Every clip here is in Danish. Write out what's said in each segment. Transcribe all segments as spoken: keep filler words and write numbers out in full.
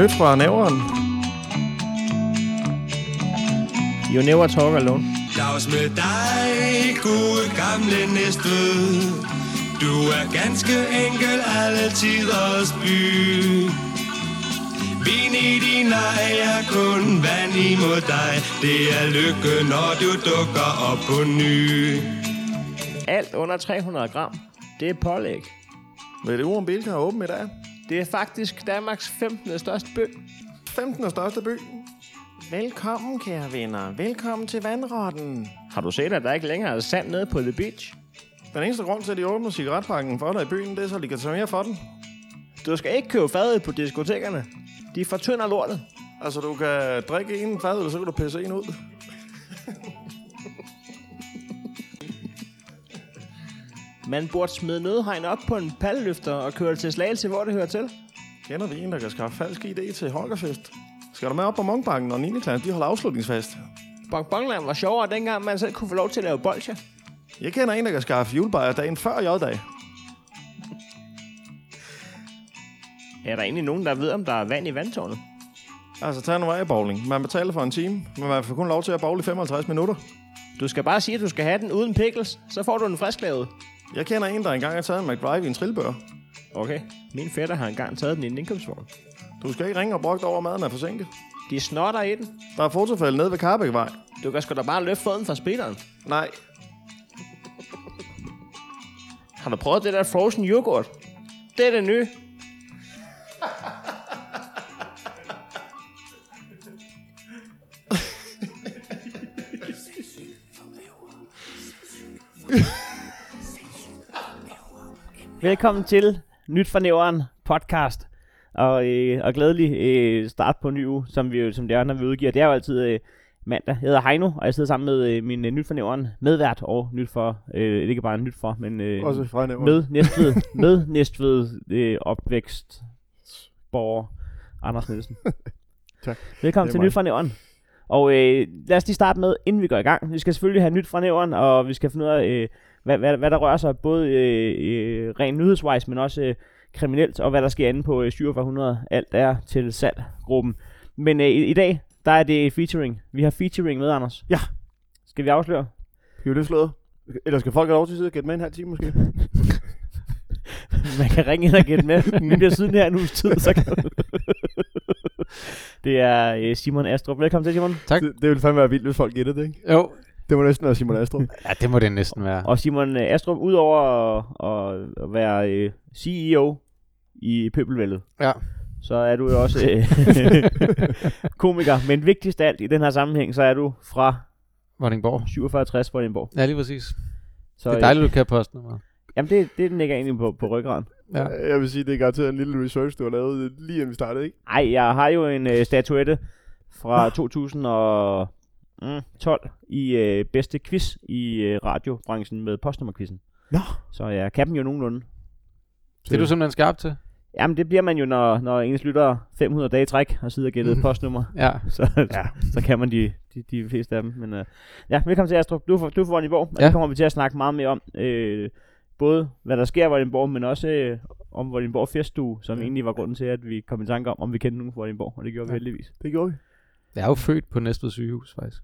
nødt fra næveren. You never talk alone. Dags med dig, gode gamle Næstved. Du er ganske enkel alle tiders by. Vin i din ej er kun vand imod dig. Det er lykke, når du dukker op på ny. Alt under tre hundrede gram, det er pålæg. Ved det uren Bilka har åbent i dag? Det er faktisk Danmarks femtende største by. femtende største by? Velkommen, kære venner. Velkommen til vandrotten. Har du set, at der ikke længere er sand nede på The Beach? Den eneste grund til, at de åbner cigaretpakken for dig i byen, det er, så de kan tage mere for den. Du skal ikke købe fadet på diskotekerne. De fortynder lortet. Altså, du kan drikke en fadøl, så kan du pisse en ud. Man burde smide nødhegn op på en palleløfter og køre til Slagelse, hvor det hører til. Kender vi en, der kan skaffe falsk idé til holkerfest? Skal du med op på Mongbanken, når niende klasse de holder afslutningsfest? Bongbongland var sjovere dengang, man selv kunne få lov til at lave bolcher. Jeg kender en, der kan skaffe julebajer dagen før J-dag. Er der egentlig nogen, der ved, om der er vand i vandtårnet? Altså, tag nu af bowling. Man betaler for en time, men man får kun lov til at bowle i femoghalvtreds minutter. Du skal bare sige, at du skal have den uden pickles, så får du den frisklavet. Jeg kender en, der engang har taget en McDrive i en trillebør. Okay, min fætter har engang taget den i en indkøbsvogn. Du skal ikke ringe og brokke over, maden er forsinket. De snotter i den. Der er fotofælde nede ved Carbæk-vej. Du kan sgu da bare løfte foden fra speederen. Nej. Har du prøvet det der frozen yoghurt? Det er det nye. Velkommen til Nyt fra Næveren podcast. Og, øh, og glædelig øh, start på en ny uge, som, vi, som det er, når vi udgiver. Det er jo altid øh, mandag. Jeg hedder Heino, og jeg sidder sammen med øh, min øh, Nyt for Næveren medvært. Og nyt for, øh, ikke bare nyt for, men øh, også fra Næveren. Med Næstved, med Næstved øh, opvækstborger Anders Nielsen. Tak. Velkommen til mig. Nyt fra Næveren. Og øh, lad os lige starte med, inden vi går i gang. Vi skal selvfølgelig have Nyt fra Næveren, og vi skal finde ud af, øh, hvad, hvad, hvad der rører sig, både øh, øh, rent nyhedswise, men også... Øh, kriminelt, og hvad der sker inde på syvogfyrre hundrede. Alt er til salg-gruppen. Men øh, i, i dag, der er det featuring. Vi har featuring med, Anders. Ja. Skal vi afsløre? Bliver det slået? Eller skal folk have lov til at sidde og gætte med en halv time måske? Man kan ringe ind og gætte med. Men bliver siden her en uges tid, så kan du... Det er øh, Simon Astrup. Velkommen til, Simon. Tak. Det, det ville fandme være vildt, hvis folk gættede det, ikke? Jo. Det må næsten være Simon Astrup. Ja, det må det næsten være. Og Simon Astrup, udover at, at være øh, C E O... i pøbelvældet. Ja. Så er du jo også øh, komiker, men vigtigst af alt i den her sammenhæng, så er du fra Vordingborg. syvogfyrre tres Vordingborg. Ja, lige præcis. Så, det er dejligt, øh, du kan postnummer. Jamen, det, det den ligger egentlig på, på ryggraden. Ja. Jeg vil sige, det er garanteret en lille research, du har lavet lige inden vi startede, ikke? Nej, jeg har jo en øh, statuette fra to tusind og tolv i øh, bedste quiz i øh, radiobranchen med postnummerquizzen. Nå. Så jeg kan dem jo nogenlunde. Det er du simpelthen skarp til? Jamen, det bliver man jo, når, når ens lytter fem hundrede dage i træk og sidder og gætter mm. postnummer. Ja. Så, ja. Så kan man de, de, de fleste af dem. Men, uh, ja, velkommen til Astrup. Du er fra Vordingborg, og ja. Det kommer vi til at snakke meget mere om. Øh, både hvad der sker i Vordingborg, men også øh, om Vordingborg feststue, som ja. egentlig var grunden til, at vi kom i tanke om, om vi kendte nogen fra Vordingborg. Og det gjorde ja. vi heldigvis. Det gjorde vi. Jeg er jo født på Næstved sygehus, faktisk.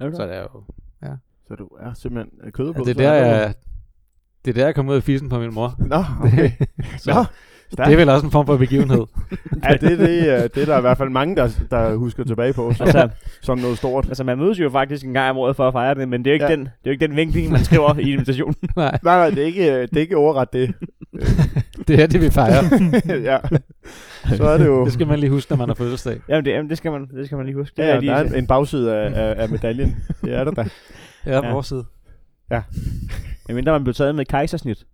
Er du der? Så det er jo... Ja. Så du er simpelthen kødebog. Ja, det der er... Det er der, jeg kom ud af fissen på min mor. Nå, okay. Så Nå, det er vel også en form for begivenhed. Ja, det, det, det er der i hvert fald mange, der, der husker tilbage på, som, altså, som noget stort. Altså, man mødes jo faktisk en gang om året for at fejre det, men det er jo ikke, ja. den, det er jo ikke den vinkling, man skriver i invitationen. Nej, nej, nej, det er ikke, det er ikke overret det. Det er det, vi fejrer. Ja. Så er det jo... Det skal man lige huske, når man har fødselsdag. Jamen, det, jamen, det, skal, man, det skal man lige huske. Det ja, er lige... der er en bagside af, af, af medaljen. Det er der da. Ja, ja. Vores side. Ja. Jeg mener, man blev taget med et kejsersnit.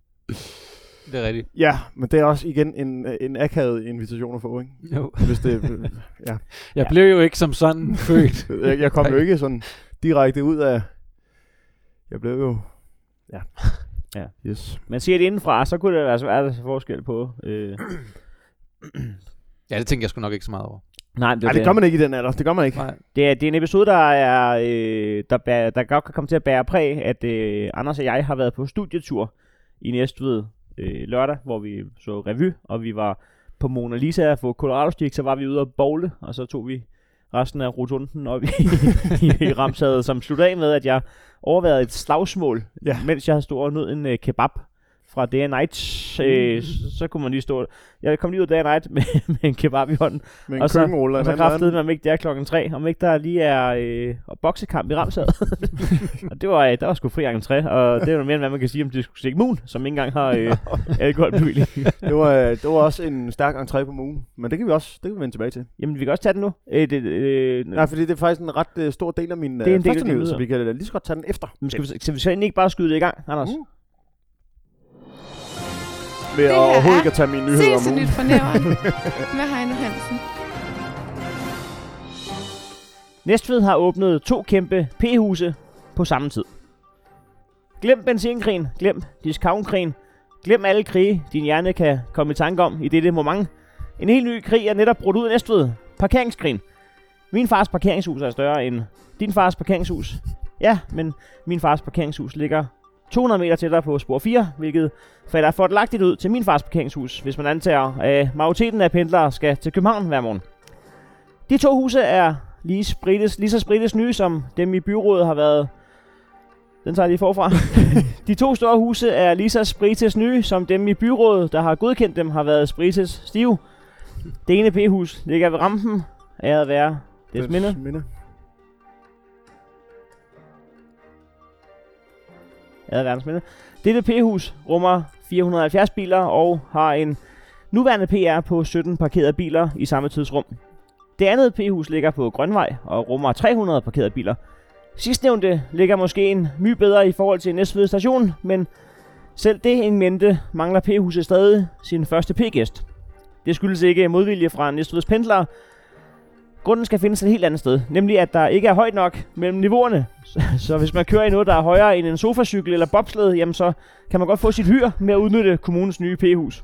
Det er rigtigt. Ja, men det er også igen en, en akavet invitation at få, ikke? Jo. Hvis det, ja. Jeg blev jo ikke som sådan født. jeg, jeg kom Nej. jo ikke sådan direkte ud af... Jeg blev jo... Ja. Ja. Yes. Men siger det indenfra, så kunne det være svært at forskel på... Øh... Ja, det tænker jeg sgu nok ikke så meget over. Nej, det, Ej, det gør man ikke i den alder. Det gør man ikke. Det er, det er en episode, der er øh, der, bærer, der godt kan komme til at bære præg, at øh, Anders og jeg har været på studietur i Næstved øh, lørdag, hvor vi så revy, og vi var på Mona Lisa for Colorado-stik, så var vi ude og bowle, og så tog vi resten af rotunden op i, i, i Ramsødet, som sluttede af med, at jeg overværede et slagsmål, ja. mens jeg stod og nød en uh, kebab fra Day and Night. Øh, så, så kunne man lige stå. Jeg kom lige ud Day and Night med, med en kebab i hånden, med og så, og så kraftede man, om ikke det er klokken tre, om ikke der lige er øh, boksekamp i Ramsødet. Og det var, der var sgu fri entré, og det er jo mere end hvad man kan sige om diskotek Moon, som ikke engang har øh, alkoholbevilling. det, var, det var også en stærk entré på Moon, men det kan vi også det kan vi vende tilbage til. Jamen vi kan også tage den nu. Øh, det, øh, Nej, fordi det er faktisk en ret øh, stor del af min øh, første, så vi kan øh, lige så godt tage den efter. Men skal vi, skal vi så ikke bare skyde det i gang, Anders? Mm. Ved det at overhovedet ikke at tage mine nyheder om ugen. Med Heino Hansen. Næstved har åbnet to kæmpe p-huse på samme tid. Glem benzinkrigen, glem discountkrigen, glem alle krige, din hjerne kan komme i tanke om i dette moment. En helt ny krig er netop brudt ud i Næstved. Parkeringskrigen. Min fars parkeringshus er større end din fars parkeringshus. Ja, men min fars parkeringshus ligger to hundrede meter tættere på spor fire, hvilket falder fordelagtigt ud til min fars parkeringshus, hvis man antager, at majoriteten af pendlere skal til København hver morgen. De to huse er lige, sprites, lige så sprites nye, som dem i byrådet har været. Den tager jeg lige forfra. De to store huse er lige så sprites nye, som dem i byrådet, der har godkendt dem, har været sprites stive. Det ene p-hus ligger ved rampen, æret være dets minde. Dette p-hus rummer fire hundrede og halvfjerds biler og har en nuværende P R på sytten parkerede biler i samme tidsrum. Det andet p-hus ligger på Grønvej og rummer tre hundrede parkerede biler. Sidstnævnte ligger måske en my bedre i forhold til Næstved station, men selv det en mente mangler p-huset stadig sin første p-gæst. Det skyldes ikke modvilje fra Næstveds pendlere. Grunden skal findes et helt andet sted, nemlig at der ikke er højt nok mellem niveauerne. Så, så hvis man kører i noget, der er højere end en sofacykel eller bobsled, jamen så kan man godt få sit hyr med at udnytte kommunens nye p-hus.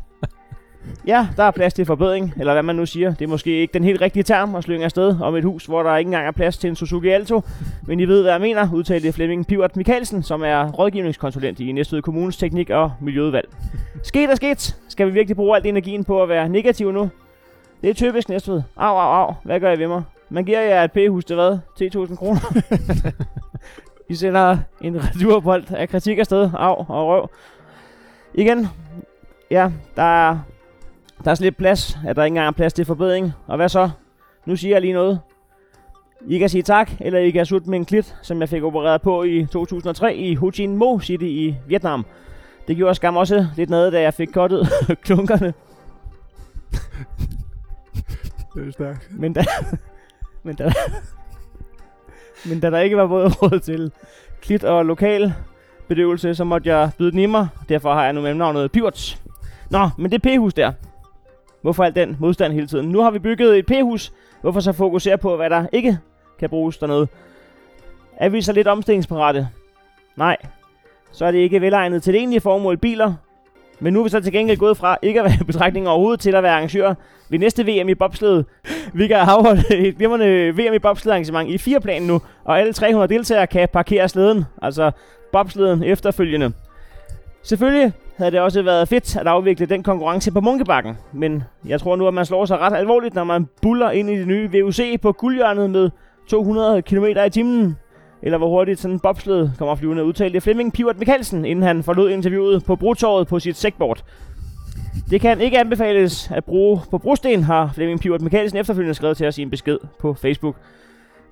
Ja, der er plads til forbedring, eller hvad man nu siger. Det er måske ikke den helt rigtige term at slynge afsted om et hus, hvor der ikke engang er plads til en Suzuki Alto. Men I ved, hvad jeg mener, udtalte Flemming Pivert Mikkelsen, som er rådgivningskonsulent i Næstved Kommunes teknik- og miljøudvalg. Sket er sket. Skal vi virkelig bruge al energien på at være negativ nu? Det er typisk Næstved. Au, au, au. Hvad gør I ved mig? Man giver jer et p-hus til hvad? ti tusind kroner. I sender en returbold af kritik afsted. Au og røv. Igen. Ja, der er, der er slet plads. At der ikke engang er plads til forbedring. Og hvad så? Nu siger jeg lige noget. I kan sige tak, eller I kan sutte med en klit, som jeg fik opereret på i to tusind og tre i Ho Chi Minh City i Vietnam. Det gjorde skam også lidt nede, da jeg fik kottet klunkerne. Det er men, da, men, da, men da der ikke var både råd til klit og lokal bedøvelse, så måtte jeg byde den i mig. Derfor har jeg nu mellemnavnet Pivert. Nå, men det p-hus der. Hvorfor al den modstand hele tiden? Nu har vi bygget et p-hus. Hvorfor så fokusere på, hvad der ikke kan bruges dernede? Er vi så lidt omstillingsparate? Nej. Så er det ikke velegnet til det egentlige formål biler. Men nu er vi så til gengæld gået fra ikke at være betragtning overhovedet til at være arrangør ved næste V M i bobsled. Vi kan afholde et glimrende V M i bobsled arrangement i fire plan nu, og alle tre hundrede deltagere kan parkere slæden, altså bobsleden efterfølgende. Selvfølgelig havde det også været fedt at afvikle den konkurrence på Munkebakken, men jeg tror nu, at man slår sig ret alvorligt, når man buller ind i det nye V U C på guldhjørnet med to hundrede kilometer i timen. Eller hvor hurtigt sådan en bobsled kommer flyvende, udtalte Flemming Pivert Mikkelsen, inden han forlod interviewet på Brotorvet på sit sækbord. Det kan ikke anbefales at bruge på brosten, har Flemming Pivert Mikkelsen efterfølgende skrevet til os i en besked på Facebook.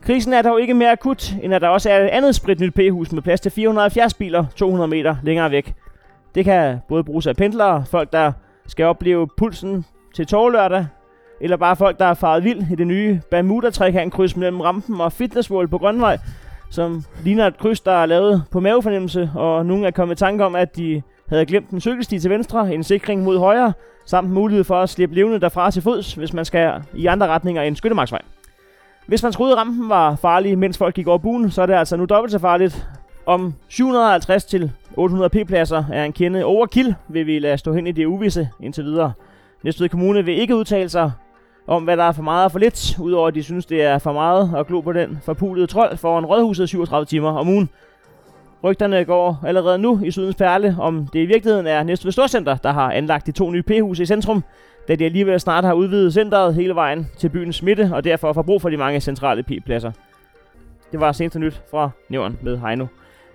Krisen er dog ikke mere akut, end at der også er et andet spritnyt p-hus med plads til fire hundrede og halvfjerds biler to hundrede meter længere væk. Det kan både bruges af pendlere, folk der skal opleve pulsen til torvelørdag, eller bare folk der er faret vild i det nye Bermuda-trekant-kryds mellem rampen og fitnessmål på Grønvej, som ligner et kryds, der er lavet på mavefornemmelse, og nogen er kommet i tanke om, at de havde glemt en cykelsti til venstre, en sikring mod højre, samt mulighed for at slippe levende derfra til fods, hvis man skal i andre retninger end Skyttemarksvej. Hvis man troede, rampen var farlig, mens folk gik over buen, så er det altså nu dobbelt så farligt. Om syv hundrede og halvtreds til otte hundrede p-pladser er en kende overkill, vil vi lade stå hen i det uvisse indtil videre. Næstved Kommune vil ikke udtale sig om hvad der er for meget og for lidt, udover at de synes, det er for meget at glo på den forpulede trold foran Rådhuset syvogtredive timer om ugen. Rygterne går allerede nu i Sydens Perle, om det i virkeligheden er Næstved Storcenter, der har anlagt de to nye p-huse i centrum, da de alligevel snart har udvidet centret hele vejen til byens midte, og derfor får brug for de mange centrale p-pladser. Det var seneste nyt fra Nævren med Heino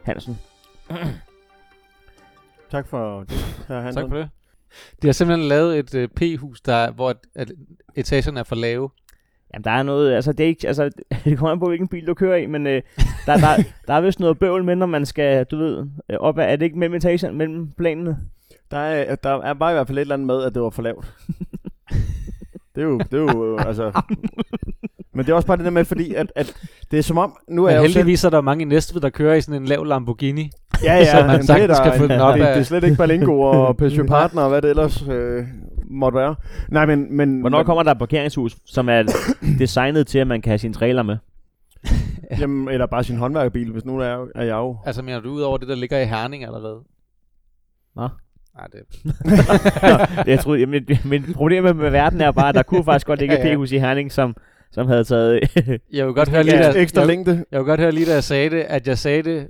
Hansen. Tak for det, her Hansen. Tak for det. De har simpelthen lavet et øh, p-hus, der, hvor et, at etagerne er for lave. Jamen, der er noget, altså det er ikke, altså det kommer an på, hvilken bil du kører i, men øh, der, der, der, der er vist noget bøvl med, når man skal, du ved, øh, op ad, er det ikke mellem etagerne, mellem planene? Der er, der er bare i hvert fald et eller andet med, at det var for lavt. Det er jo, det er jo, øh, altså... Men det er også bare det der med, fordi at, at det er som om... Nu er men jeg heldigvis selv... er der mange i Næstved, der kører i sådan en lav Lamborghini. Ja, ja, så man sagtens det, skal få den op det, af... Det er slet ikke Berlingo og Peugeot Partner og hvad det ellers øh, måtte være. Nej, men... men Hvornår men... kommer der et parkeringshus, som er designet til, at man kan have sine trailer med? Ja. Jamen, eller bare sin håndværkerbil, hvis nu er, er jeg jo... Altså, mener du ud over det, der ligger i Herning allerede? Nå? Nej, det... Jeg tror, jamen, men problemet med verden er bare, at der kunne faktisk godt ligge et p-hus i Herning, som... som havde taget jeg vil godt høre lige der, ekstra jeg, længde. Jeg vil godt høre lige da jeg sagde det, at jeg sagde det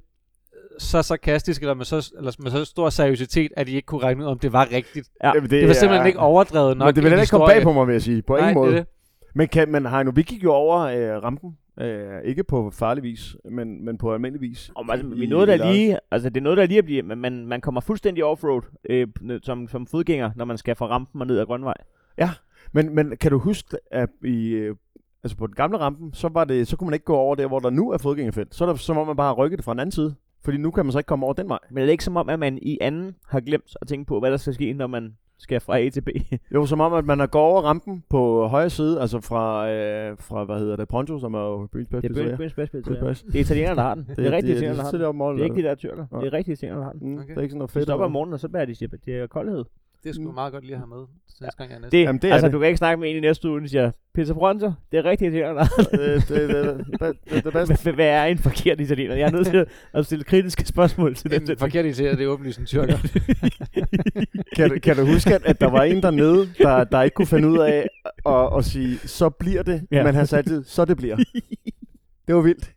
så sarkastisk eller med så eller med så stor seriøsitet, at I ikke kunne regne ud om det var rigtigt. Ja. Jamen, det, det var simpelthen ja. Ikke overdrevet nok. Men det ville ikke komme bag på mig, vil jeg sige, på ingen måde. Det det. Men kan man har nu vi gik jo over øh, rampen, øh, ikke på farlig vis, men men på almindelig vis. Og altså, vi nåede der lige, altså det er noget der lige at blive, men man man kommer fuldstændig offroad øh, som som fodgænger, når man skal fra rampen og ned ad Grønvej. Ja, men men kan du huske at i øh, altså på den gamle rampen, så var det, så kunne man ikke gå over der, hvor der nu er fodgængerfelt. Så er det som om, man bare har rykket det fra den anden side. Fordi nu kan man så ikke komme over den vej. Men det er det ikke som om, at man i anden har glemt at tænke på, hvad der skal ske, når man skal fra A til B? Jo, som om, at man har gået over rampen på højre side, altså fra, øh, fra hvad hedder det, Pronto, som er jo byens bedste pizzeria. Det er byens bedste pizzeria. Det er italienerne, der har den. Det, det er rigtige italienerne, der har den. Det er ikke de der tyrker. Det er rigtige italienerne, der har den. Det er ikke sådan noget fedt. De stopper om morgenen, og så bærer de sig. Det er koldhed. Det skulle meget godt lige at have med. Ja. Gang jeg det, Jamen, det altså, det. Du kan ikke snakke med en i næste uge, der siger, pizza pronto, det er rigtigt italiener. det, det, det, det, det, det bedste. Hvad er en forkert italiener? Jeg er nødt til at stille kritiske spørgsmål til det. En forkert italiener, det er åbenlyst en tyrker. kan, du, kan du huske, at, at der var en dernede, der, der ikke kunne finde ud af at, at sige, så bliver det, ja. Men han sagde altid, så det bliver. Det var vildt.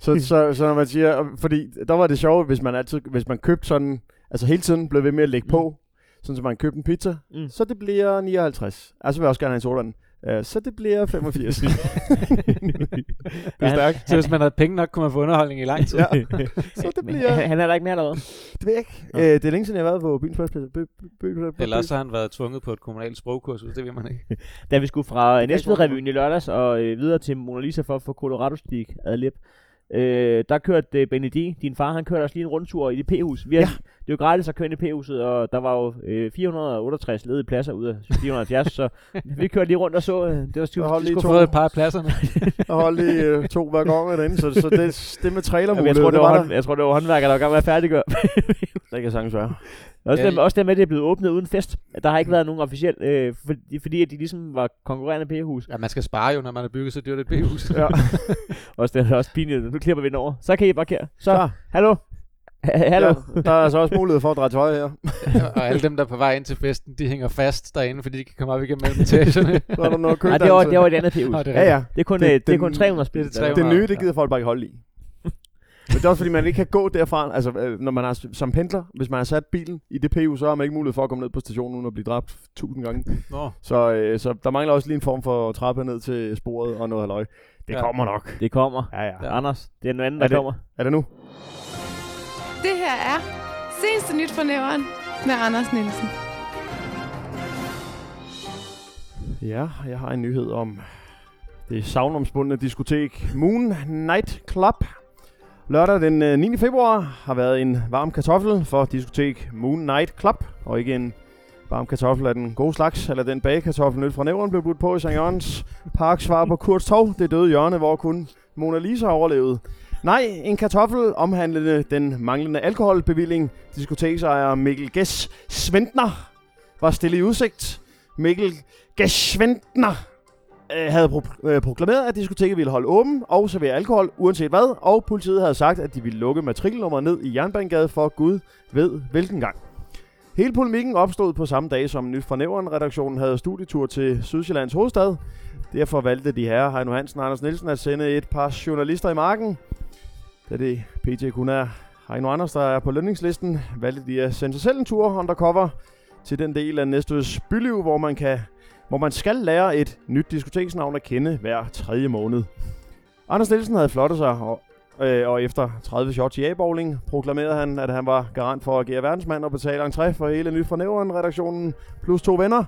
Så, så, så når man siger, fordi der var det sjovt, hvis man altid, hvis man købte sådan, altså hele tiden blev ved med at lægge på, sådan, så man købte en pizza, mm. så det bliver nioghalvtreds. Altså vil jeg også gerne have en sodavand. Uh, så det bliver femogfirs. Det er stærkt. Så hvis man havde penge nok, kunne man få underholdning i lang tid. Ja. Så det bliver... Han er der ikke mere derude. Det ved jeg ikke. Uh, det er længe siden, jeg har været på byens første plads. Eller så har han været tvunget på et kommunalt sprogkursus. Det ved man ikke. Da vi skulle fra Næstved-revyen i lørdags og øh, videre til Mona Lisa for at få Colorado-stik ad lip, Øh, der kørte øh, Benedikt, din far, han kørte også lige en rundtur i det p-hus. Vi har, ja. Det er jo gratis at køre ind i p-huset, og der var jo øh, fire hundrede og otteogtres ledige pladser ud af fire hundrede og halvfjerds, så vi kørte lige rundt og så. Øh, det var stivt, vi skulle få et par af pladserne. Og holdt lige øh, to vagoner derinde, så, så det, det med trailermulighed, ja, det var hånd, der. Jeg tror, det var håndværker, der var gang med at færdiggøre. Det kan sagtens være. Også, ja, der, også der med, at det er blevet åbnet uden fest. Der har ikke været nogen officiel, øh, fordi, fordi at de ligesom var konkurrerende p-hus. Ja, man skal spare jo, når man har bygget så dyrt et p-hus. Ja. Også det er også pinligt. Nu klipper vi den over. Så kan I parkere. Så, ja. Hallo. Hallo. Ja, der er altså også mulighed for at dreje tøj her. Og alle dem, der er på vej ind til festen, de hænger fast derinde, fordi de kan komme op igennem mellem etagerne. Så er der noget køddanse. Nej, det er jo et andet p-hus. Ja, det, er ja, ja. det er kun, det, det, det er kun tre hundrede spil. Det, det nye, det gider folk bare ikke holde i. Men det er også fordi, man ikke kan gå derfra, altså når man er som pendler, hvis man har sat bilen i det p-hus, så har man ikke mulighed for at komme ned på stationen, uden at blive dræbt tusind gange. Nå. Så, øh, så der mangler også lige en form for trappe ned til sporet og noget halløj. Det ja. Kommer nok. Det kommer. Ja, ja. Ja. Anders, det er noget andet, er der det, kommer. Er det nu? Det her er seneste nyt fra Nævren med Anders Nielsen. Ja, jeg har en nyhed om det savnomspundne diskotek Moon Night Club. Lørdag den niende februar har været en varm kartoffel for diskotek Moon Night Club. Og ikke en varm kartoffel af den gode slags, eller den bagekartoffel nyt fra Nævren blev budt på i Sankt Jørgens Park, svar på Kurtov, det døde hjørne, hvor kun Mona Lisa overlevede. Nej, en kartoffel omhandlende den manglende alkoholbevilling. Diskoteksejer Mikkel Gess Svendner var stille i udsigt. Mikkel Gess Svendner havde pro- øh, proklameret, at diskoteket ville holde åben og servere alkohol, uanset hvad, og politiet havde sagt, at de ville lukke matrikelnummeret ned i Jernbanegade for Gud ved hvilken gang. Hele polemikken opstod på samme dag, som Nyt fra Nævren-redaktionen havde studietur til Sydsjællands hovedstad. Derfor valgte de herrer, Heino Hansen og Anders Nielsen, at sende et par journalister i marken. Da det pt kun er Heino Anders, der er på lønningslisten, valgte de at sende sig selv en tur undercover til den del af Næstveds byliv, hvor man, kan, hvor man skal lære et nyt diskoteksnavn at kende hver tredje måned. Anders Nielsen havde flottet sig, og, øh, og efter tredive shots i A-bowling proklamerede han, at han var garant for at agere verdensmand og betale entré for hele Nyt fra Nævren-redaktionen plus to venner.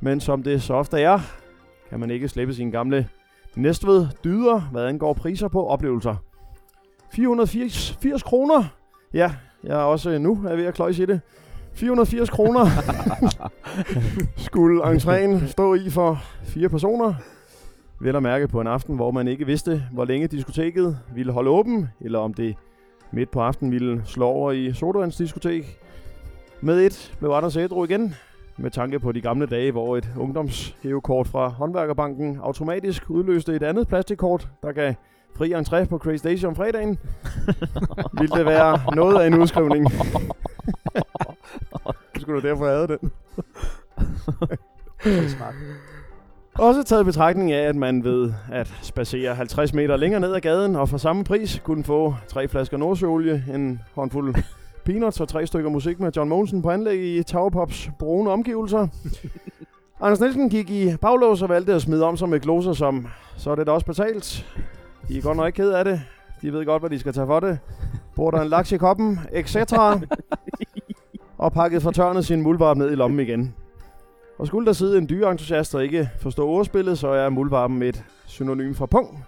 Men som det så ofte er, kan man ikke slippe sine gamle Næstved dyder, hvad angår priser på oplevelser. fire hundrede og firs kroner. Ja, jeg er også nu er ved at kløjse i det. fire hundrede og firs kroner skulle entréen stå i for fire personer. Vel at mærke på en aften, hvor man ikke vidste, hvor længe diskoteket ville holde åben, eller om det midt på aftenen ville slå over i sodavandsdiskotek. Med et blev Anders ædru igen, med tanke på de gamle dage, hvor et ungdomshævekort fra Håndværkerbanken automatisk udløste et andet plastikkort, der gav fri entré på Crazy Daisy om fredagen. Ville det være noget af en udskrivning? Det skulle du derfor have den. Også taget betragtning af, at man ved at spacere halvtreds meter længere ned ad gaden, og for samme pris kunne få tre flasker nordsøolie, en håndfuld peanuts og tre stykker musik med John Mogensen på anlæg i Towerpops brune omgivelser. Anders Nielsen gik i baglås og valgte at smide om sig med gloser som, så er det da også betalt. De er godt nok ikke ked af det. De ved godt, hvad de skal tage for det. Bor der en laks i koppen, et cetera Og pakket fra tørnet sin muldvarp ned i lommen igen. Og skulle der sidde en dyreentusiast, der ikke forstår ordspillet, så er muldvarpen et synonym for pung.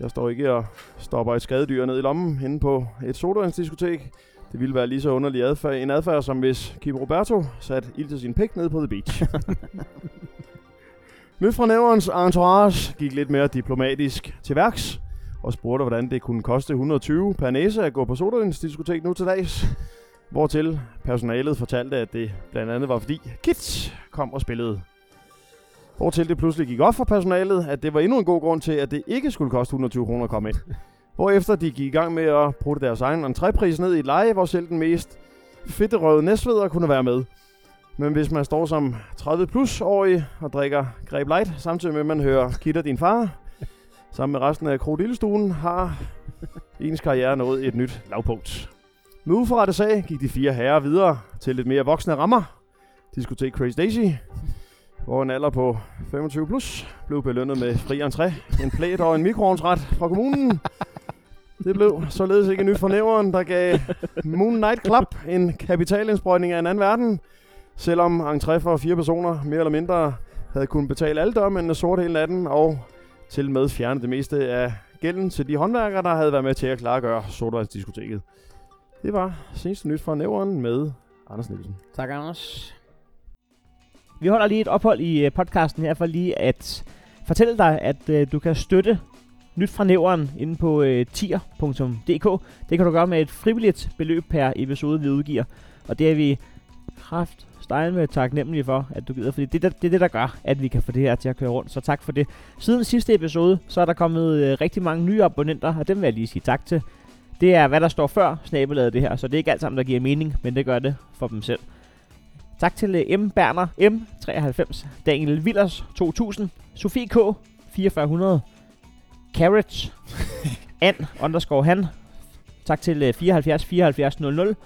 Jeg står ikke og stopper et skadedyr ned i lommen inde på et sodavandsdiskotek. Det ville være lige så underlig adfærd, en adfærd, som hvis Kim Roberto satte ild til sin pik nede på The Beach. Nyt fra Nævrens entourage gik lidt mere diplomatisk til værks og spurgte, hvordan det kunne koste et hundrede og tyve per næse at gå på sodavandsdiskotek nu til dags. Hvortil personalet fortalte, at det blandt andet var fordi KITS kom og spillede. Hvortil det pludselig gik op for personalet, at det var endnu en god grund til, at det ikke skulle koste et hundrede og tyve kroner at komme ind. Hvorefter de gik i gang med at bruge deres egen entrépris ned i et leje, hvor selv den mest fedterøvede næstveder kunne være med. Men hvis man står som tredive plus-årig og drikker Greb Light, samtidig med at man hører Kitter din far, sammen med resten af krokodillestuen, har ens karriere nået et nyt lavpunkt. Med uforrettet sag gik de fire herrer videre til lidt mere voksne rammer. Diskotek Crazy Daisy, hvor en alder på femogtyve plus blev belønnet med fri entré, en plæt og en mikroovnsret fra kommunen. Det blev således ikke nyt for Nævren, der gav Moon Night Club en kapitalindsprøjtning af en anden verden. Selvom entré for fire personer mere eller mindre havde kunnet betale alle dørmændene sort hele natten og til med fjerne det meste af gælden til de håndværkere, der havde været med til at klargøre sodavandsdiskoteket. Det var seneste nyt fra Nævren med Anders Nielsen. Tak, Anders. Vi holder lige et ophold i podcasten her for lige at fortælle dig, at øh, du kan støtte Nyt fra Nævren inde på øh, tier punktum d k. Det kan du gøre med et frivilligt beløb per episode, vi udgiver. Og det er vi kraftstejlende taknemmelige for, at du gider, fordi det, der, det er det, der gør, at vi kan få det her til at køre rundt. Så tak for det. Siden sidste episode, så er der kommet øh, rigtig mange nye abonnenter, og dem vil jeg lige sige tak til. Det er, hvad der står før snabelaget det her, så det er ikke alt sammen, der giver mening, men det gør det for dem selv. Tak til M. Berner, M treoghalvfems, Daniel Willers, to tusind, Sofie K, fire tusind fire hundrede, Carrot, Ann, underscore han. Tak til syv fire syv fire nul nul.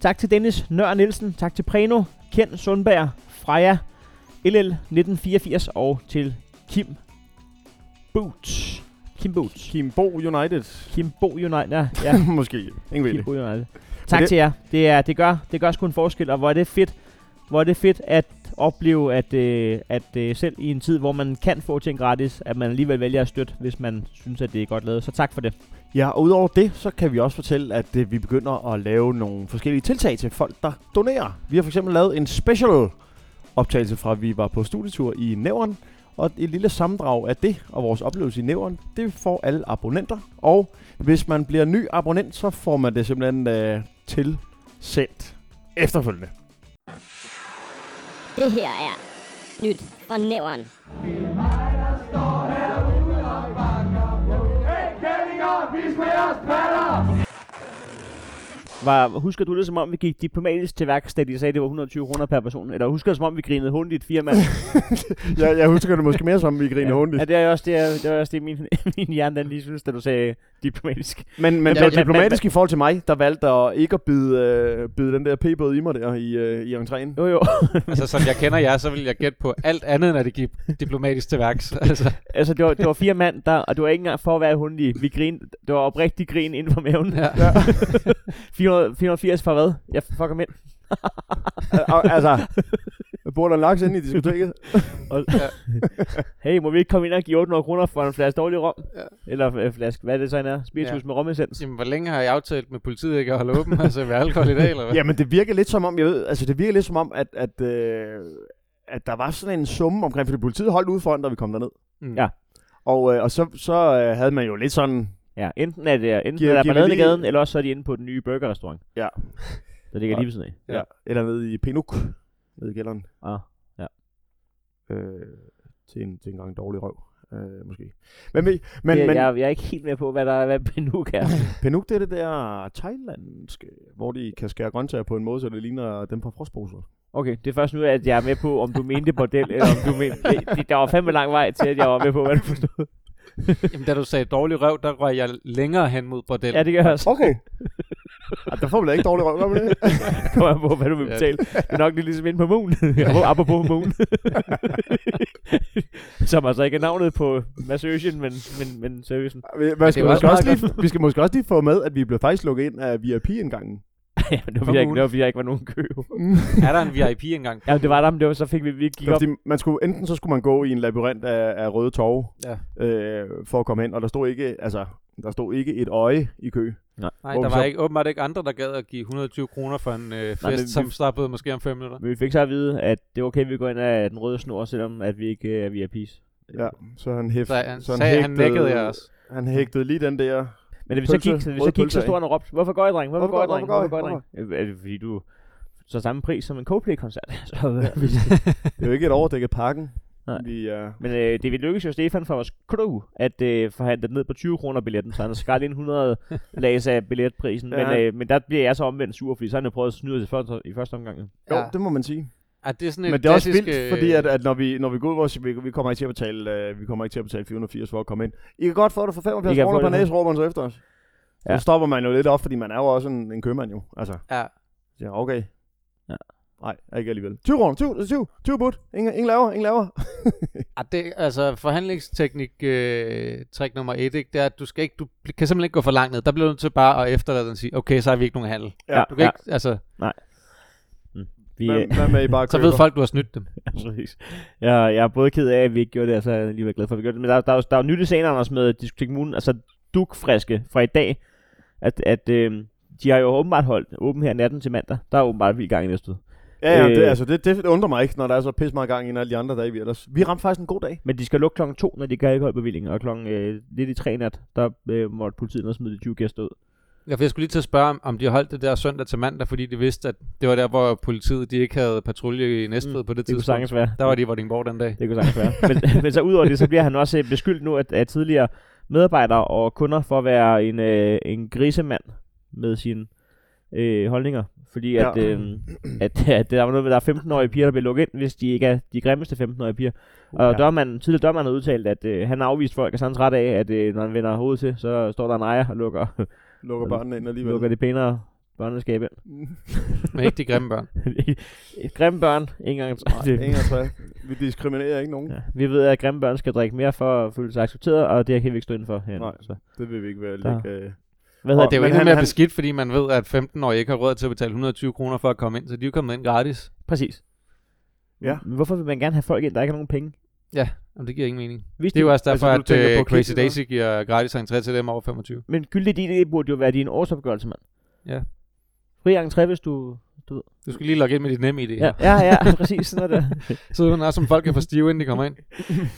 Tak til Dennis Nør Nielsen, tak til Preno, Ken Sundberg, Freja, L L nitten fireogfirs og til Kim Boots. Kim Boots. Kimbo United. Kimbo United, ja. ja. Måske. Ingen Kimbo ved det. United. Tak det til jer. Det, er, det, gør, det gør sgu en forskel, og hvor er det fedt, hvor er det fedt at opleve, at, øh, at øh, selv i en tid, hvor man kan få ting gratis, at man alligevel vælger at støtte, hvis man synes, at det er godt lavet. Så tak for det. Ja, og udover det, så kan vi også fortælle, at øh, vi begynder at lave nogle forskellige tiltag til folk, der donerer. Vi har for eksempel lavet en special optagelse fra, at vi var på studietur i Nævren. Og et lille sammendrag af det og vores oplevelse i Nævren, det får alle abonnenter. Og hvis man bliver ny abonnent, så får man det simpelthen øh, tilsendt efterfølgende. Det her er nyt fra Nævren. Det er mig, der står herude og banker på. Hey, kællinger, vis med jeres patter! Var, husker du det, som om vi gik diplomatisk til værks, da de sagde, at det var hundrede og tyve kroner per person? Eller husker du, som om vi grinede hundigt fire mand? jeg, jeg husker det måske mere, som om vi grinede ja. hundigt. Ja, det er også det, jeg, det, er også det min, min hjerne den lige synes, da du sagde diplomatisk. Men, men ja, diplomatisk man, i forhold til mig, der valgte at ikke at bide, øh, bide den der p-båd i mig der i, øh, i entréen. Jo, jo. Altså, som jeg kender jer, så vil jeg gætte på alt andet, end at det gik diplomatisk til værks. Altså, altså det, var, det var fire mand, der, og det var ikke engang for at være hundige. Vi grinede, det var oprigtig grin inden for maven. Ja. Ja. fire hundrede firs for hvad? Jeg fucker ham ind. Altså, bor der en laks inde i diskoteket? Hey, må vi ikke komme ind og give otte hundrede kroner for en flaske dårlig rom? Ja. Eller øh, flaske, hvad er det så en er? Spiritus ja. med romessens? Jamen, hvor længe har jeg aftalt med politiet ikke at holde åben? Altså, med alkohol i dag, eller hvad? Jamen, det virker lidt som om, jeg ved, altså det virker lidt som om, at, at, øh, at der var sådan en summe omkring, fordi politiet holdt ude foran, da vi kom derned. Mm. Ja. Og, øh, og så, så øh, havde man jo lidt sådan... Ja, enten er det enten giver, er der ballade i gaden, eller også så er de inde på den nye burgerrestaurant. Ja. Der ligger lige ved siden af. Ja. Ja. Eller nede i Penuk, nede i kælderen. Ah, ja. Øh, til, en, til en gang dårlig røv, øh, måske. Men, men, men, ja, men jeg, jeg er ikke helt med på, hvad der er, hvad Penuk er. Penuk, det er det der thailandske, hvor de kan skære grøntsager på en måde, så det ligner dem fra frostposer. Okay, det er først nu, at jeg er med på, om du mente bordel, eller om du mente... Det, der var fandme lang vej til, at jeg var med på, hvad du forstod. Jamen, da du sagde dårlig røv, der røg jeg længere hen mod bordel. Ja, det gør jeg også. Okay. Ej, der får man da ikke dårlig røv, gør man det? Kommer jeg på, hvad du vil betale. Det er nok lidt ligesom inde på Moon. Apropos Moon. Som altså ikke er navnet på massagen, men, men, men servicen. Vi skal, måske også lige, vi skal måske også lige få med, at vi blev faktisk lukket ind af V I P-indgangen. Ja, men det var ikke, fordi der ikke var nogen kø. Er der en V I P engang? Ja, det var der, men det var, så fik vi virkelig op. Fordi man skulle, enten så skulle man gå i en labyrint af, af røde torve, ja. øh, for at komme hen, og der stod ikke, altså, der stod ikke et øje i kø. Nej, nej der var så... ikke, åbenbart ikke andre, der gad at give hundrede og tyve kroner for en øh, fest, nej, det, som vi... slappede måske om fem minutter. Men vi fik så at vide, at det var okay, vi går ind af den røde snor, selvom at vi ikke øh, er V I P's. Ja, så han hæftede. Så han, så han, sagde, hægtede, han nækkede jeg også. Han hægtede lige den der... Men hvis pølse, jeg kigger, hvis jeg kigger så stort og råbt, hvorfor går I, dreng? Hvorfor, hvorfor går I, dreng? Hvorfor går I, dreng? Hvorfor går I, dreng? Fordi du så samme pris som en Coldplay-koncert. Det er jo ikke et overdækket pakken. Vi, uh... Men øh, det vil lykkes jo Stefan fra vores crew at øh, forhandle ned på tyve kroner billetten, så han har skrællet ind hundrede lags af billetprisen. Ja. Men, øh, men der bliver jeg så omvendt sur, fordi så han har prøvet at snyde os i første omgang. Jo, ja. Det må man sige. At det er sådan et men det er også vildt, øh... fordi at, at når vi når vi går ud vores vi, vi kommer ikke til at betale øh, vi kommer ikke til at betale fire hundrede og firs for at komme ind. I kan godt få det for femoghalvfjerds kroner på næseråberen så efter os. Ja. Så stopper man jo lidt op, fordi man er jo også en, en købmand jo. Altså. Ja. Ja, okay. Ja. Nej, ikke alligevel. tyve kroner, tyve, tyve, tyve but. Ingen, ingen laver, ingen laver. At det, altså forhandlingsteknik øh, træk nummer et, ikke? Det er, at du skal ikke, du kan simpelthen ikke gå for langt ned. Der bliver du nødt til bare at efterlade den og sige, okay, så har vi ikke nogen handel. Ja. Du kan ja. ikke, altså. Nej. Vi, man, man bare så ved folk, du har snydt dem. Ja, jeg, jeg er både ked af, at vi ikke gjorde det, og så er jeg lige glad for, at vi gjorde det. Men der, der, der, der er jo nytte senere, Anders, med Diskotek Moon, altså dugfriske fra i dag, at, at øh, de har jo åbenbart holdt åben her natten til mandag. Der er åbenbart vildt gang i Næstved. Ja, ja, øh, det, altså, det, det undrer mig ikke, når der er så pisse meget gang i en af de andre dage, vi ellers. Vi ramte faktisk en god dag. Men de skal lukke klokken to, når de kan ikke holde bevillingen, og klokken øh, lidt i tre nat, der øh, måtte politiet og smide de tyve gæster ud. Ja, for jeg skulle lige til at spørge, om de holdt det der søndag til mandag, fordi de vidste, at det var der, hvor politiet de ikke havde patrulje i Næstved mm, på det, det tidspunkt. Det kunne sagtens være. Der var de i Vordingborg den dag. Det kunne sagtens være. Men, men så udover det, så bliver han også beskyldt nu af, af tidligere medarbejdere og kunder for at være en, øh, en grisemand med sine øh, holdninger. Fordi at, ja. øh, at, at der var noget, der er femten-årige piger, der bliver lukket ind, hvis de ikke er de grimmeste femten-årige piger. Og ja. dørmanden, tidligere dørmanden havde udtalt, at øh, han afvist folk, og så er han træt af, at øh, når han vender hovedet til, så står der en ejer og lukker... Lukker børnene ind alligevel. Lukker det pænere børneskab ind. Men ikke de grimme børn. Grimme børn, ikke engang træ. Vi diskriminerer ikke nogen. Ja. Vi ved, at grimme børn skal drikke mere for at føle sig accepteret, og det kan vi ikke stå indenfor herinde. Nej, så. Det vil vi ikke være lige... Øh... Hvad hedder det? Det er jo ikke mere han... beskidt, fordi man ved, at femten-årige ikke har råd til at betale hundrede og tyve kroner for at komme ind, så de er jo kommet ind gratis. Præcis. Ja. Men hvorfor vil man gerne have folk ind, der ikke har nogen penge? Ja, men det giver ingen mening. Hvis det er jo også derfor, altså, at, at på Crazy Daisy giver gratis entré til dem over femogtyve. Men gyldigt idé burde jo være din årsopgørelse, mand. Ja. Fri entré, hvis du... Du, du skal lige logge ind med dit nemme idé. Ja, ja, ja, præcis. Sådan noget der. Så er det som folk er for stive, inden de kommer ind.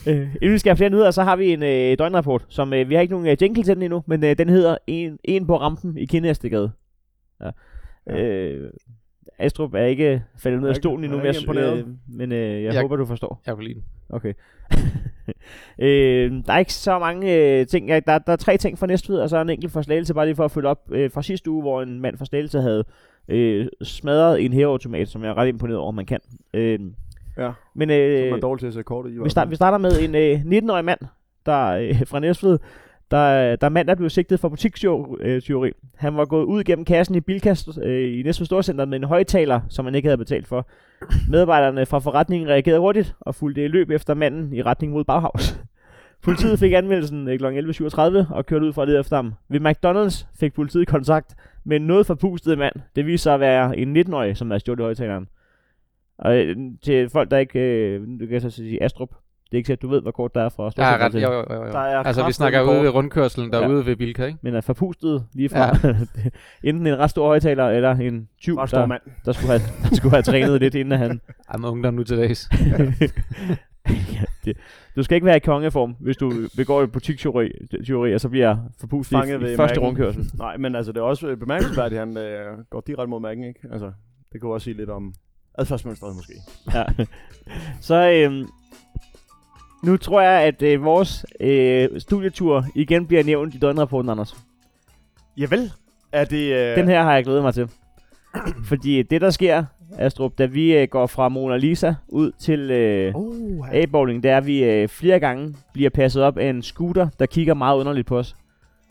øh, inden vi skal have flere nyheder, så har vi en øh, døgnrapport, som øh, vi har ikke nogen øh, jingle til den endnu, men øh, den hedder En, en på rampen i Kinderstegade. Ja. Ja. Øh, Astrup er ikke faldet ned af stolen endnu, jeg men, jeg, øh, men øh, jeg, jeg håber, du forstår. Jeg kan lide den. Okay. øh, der er ikke så mange øh, ting. Jeg, der, der er tre ting fra Næstved, og så er en enkelt fra Slagelse, bare lige for at følge op øh, fra sidste uge, hvor en mand fra Slagelse havde øh, smadret en hæveautomat, som jeg er ret imponeret over, man kan. Øh, ja, men, øh, som man er dårlig til at sætte kortet i. Vi, start, vi starter med en øh, nitten-årig mand der øh, fra Næstved. Der, der er mand, der blev sigtet for butikstyveri. Han var gået ud gennem kassen i Bilka øh, i Næstved Storcenter med en højtaler, som han ikke havde betalt for. Medarbejderne fra forretningen reagerede hurtigt og fulgte løb efter manden i retning mod Bauhaus. Politiet fik anmeldelsen øh, klokken elleve syvogtredive og kørte ud for at lede efter ham. Ved McDonalds fik politiet kontakt med en noget forpustet mand. Det viste sig at være en nitten-årig, som havde stjålet højtaleren. Og øh, til folk, der ikke... Øh, du kan så sige Astrup. Det er ikke sikkert, du ved, hvor kort der er fra Storcenter til. Ja, jo, jo, jo. Der er altså, vi snakker ude ved rundkørselen derude, ja, ved Bilka, ikke? Men er forpustet lige fra, ja. Enten en ret stor højtaler, eller en tyv, der, der, skulle have, der skulle have trænet lidt, inden han... I'm ungdom nu til dags. Ja, det. Du skal ikke være i kongeform, hvis du begår et butikstyveri, og så bliver forpustet i, i første rundkørsel. Nej, men altså, det er også bemærkelsesværdigt, at han øh, går direkte mod mærken, ikke? Altså, det kan jo også sige lidt om adfærdsmønstret, måske. Ja. Så... Øh, Nu tror jeg, at øh, vores øh, studietur igen bliver nævnt i døgnrapporten, Anders. Javel? Er det... Øh... Den her har jeg glædet mig til. Fordi det, der sker, Astrup, da vi øh, går fra Mona Lisa ud til øh, oh, hey. A-bowling, det er, at vi øh, flere gange bliver passet op af en scooter, der kigger meget underligt på os.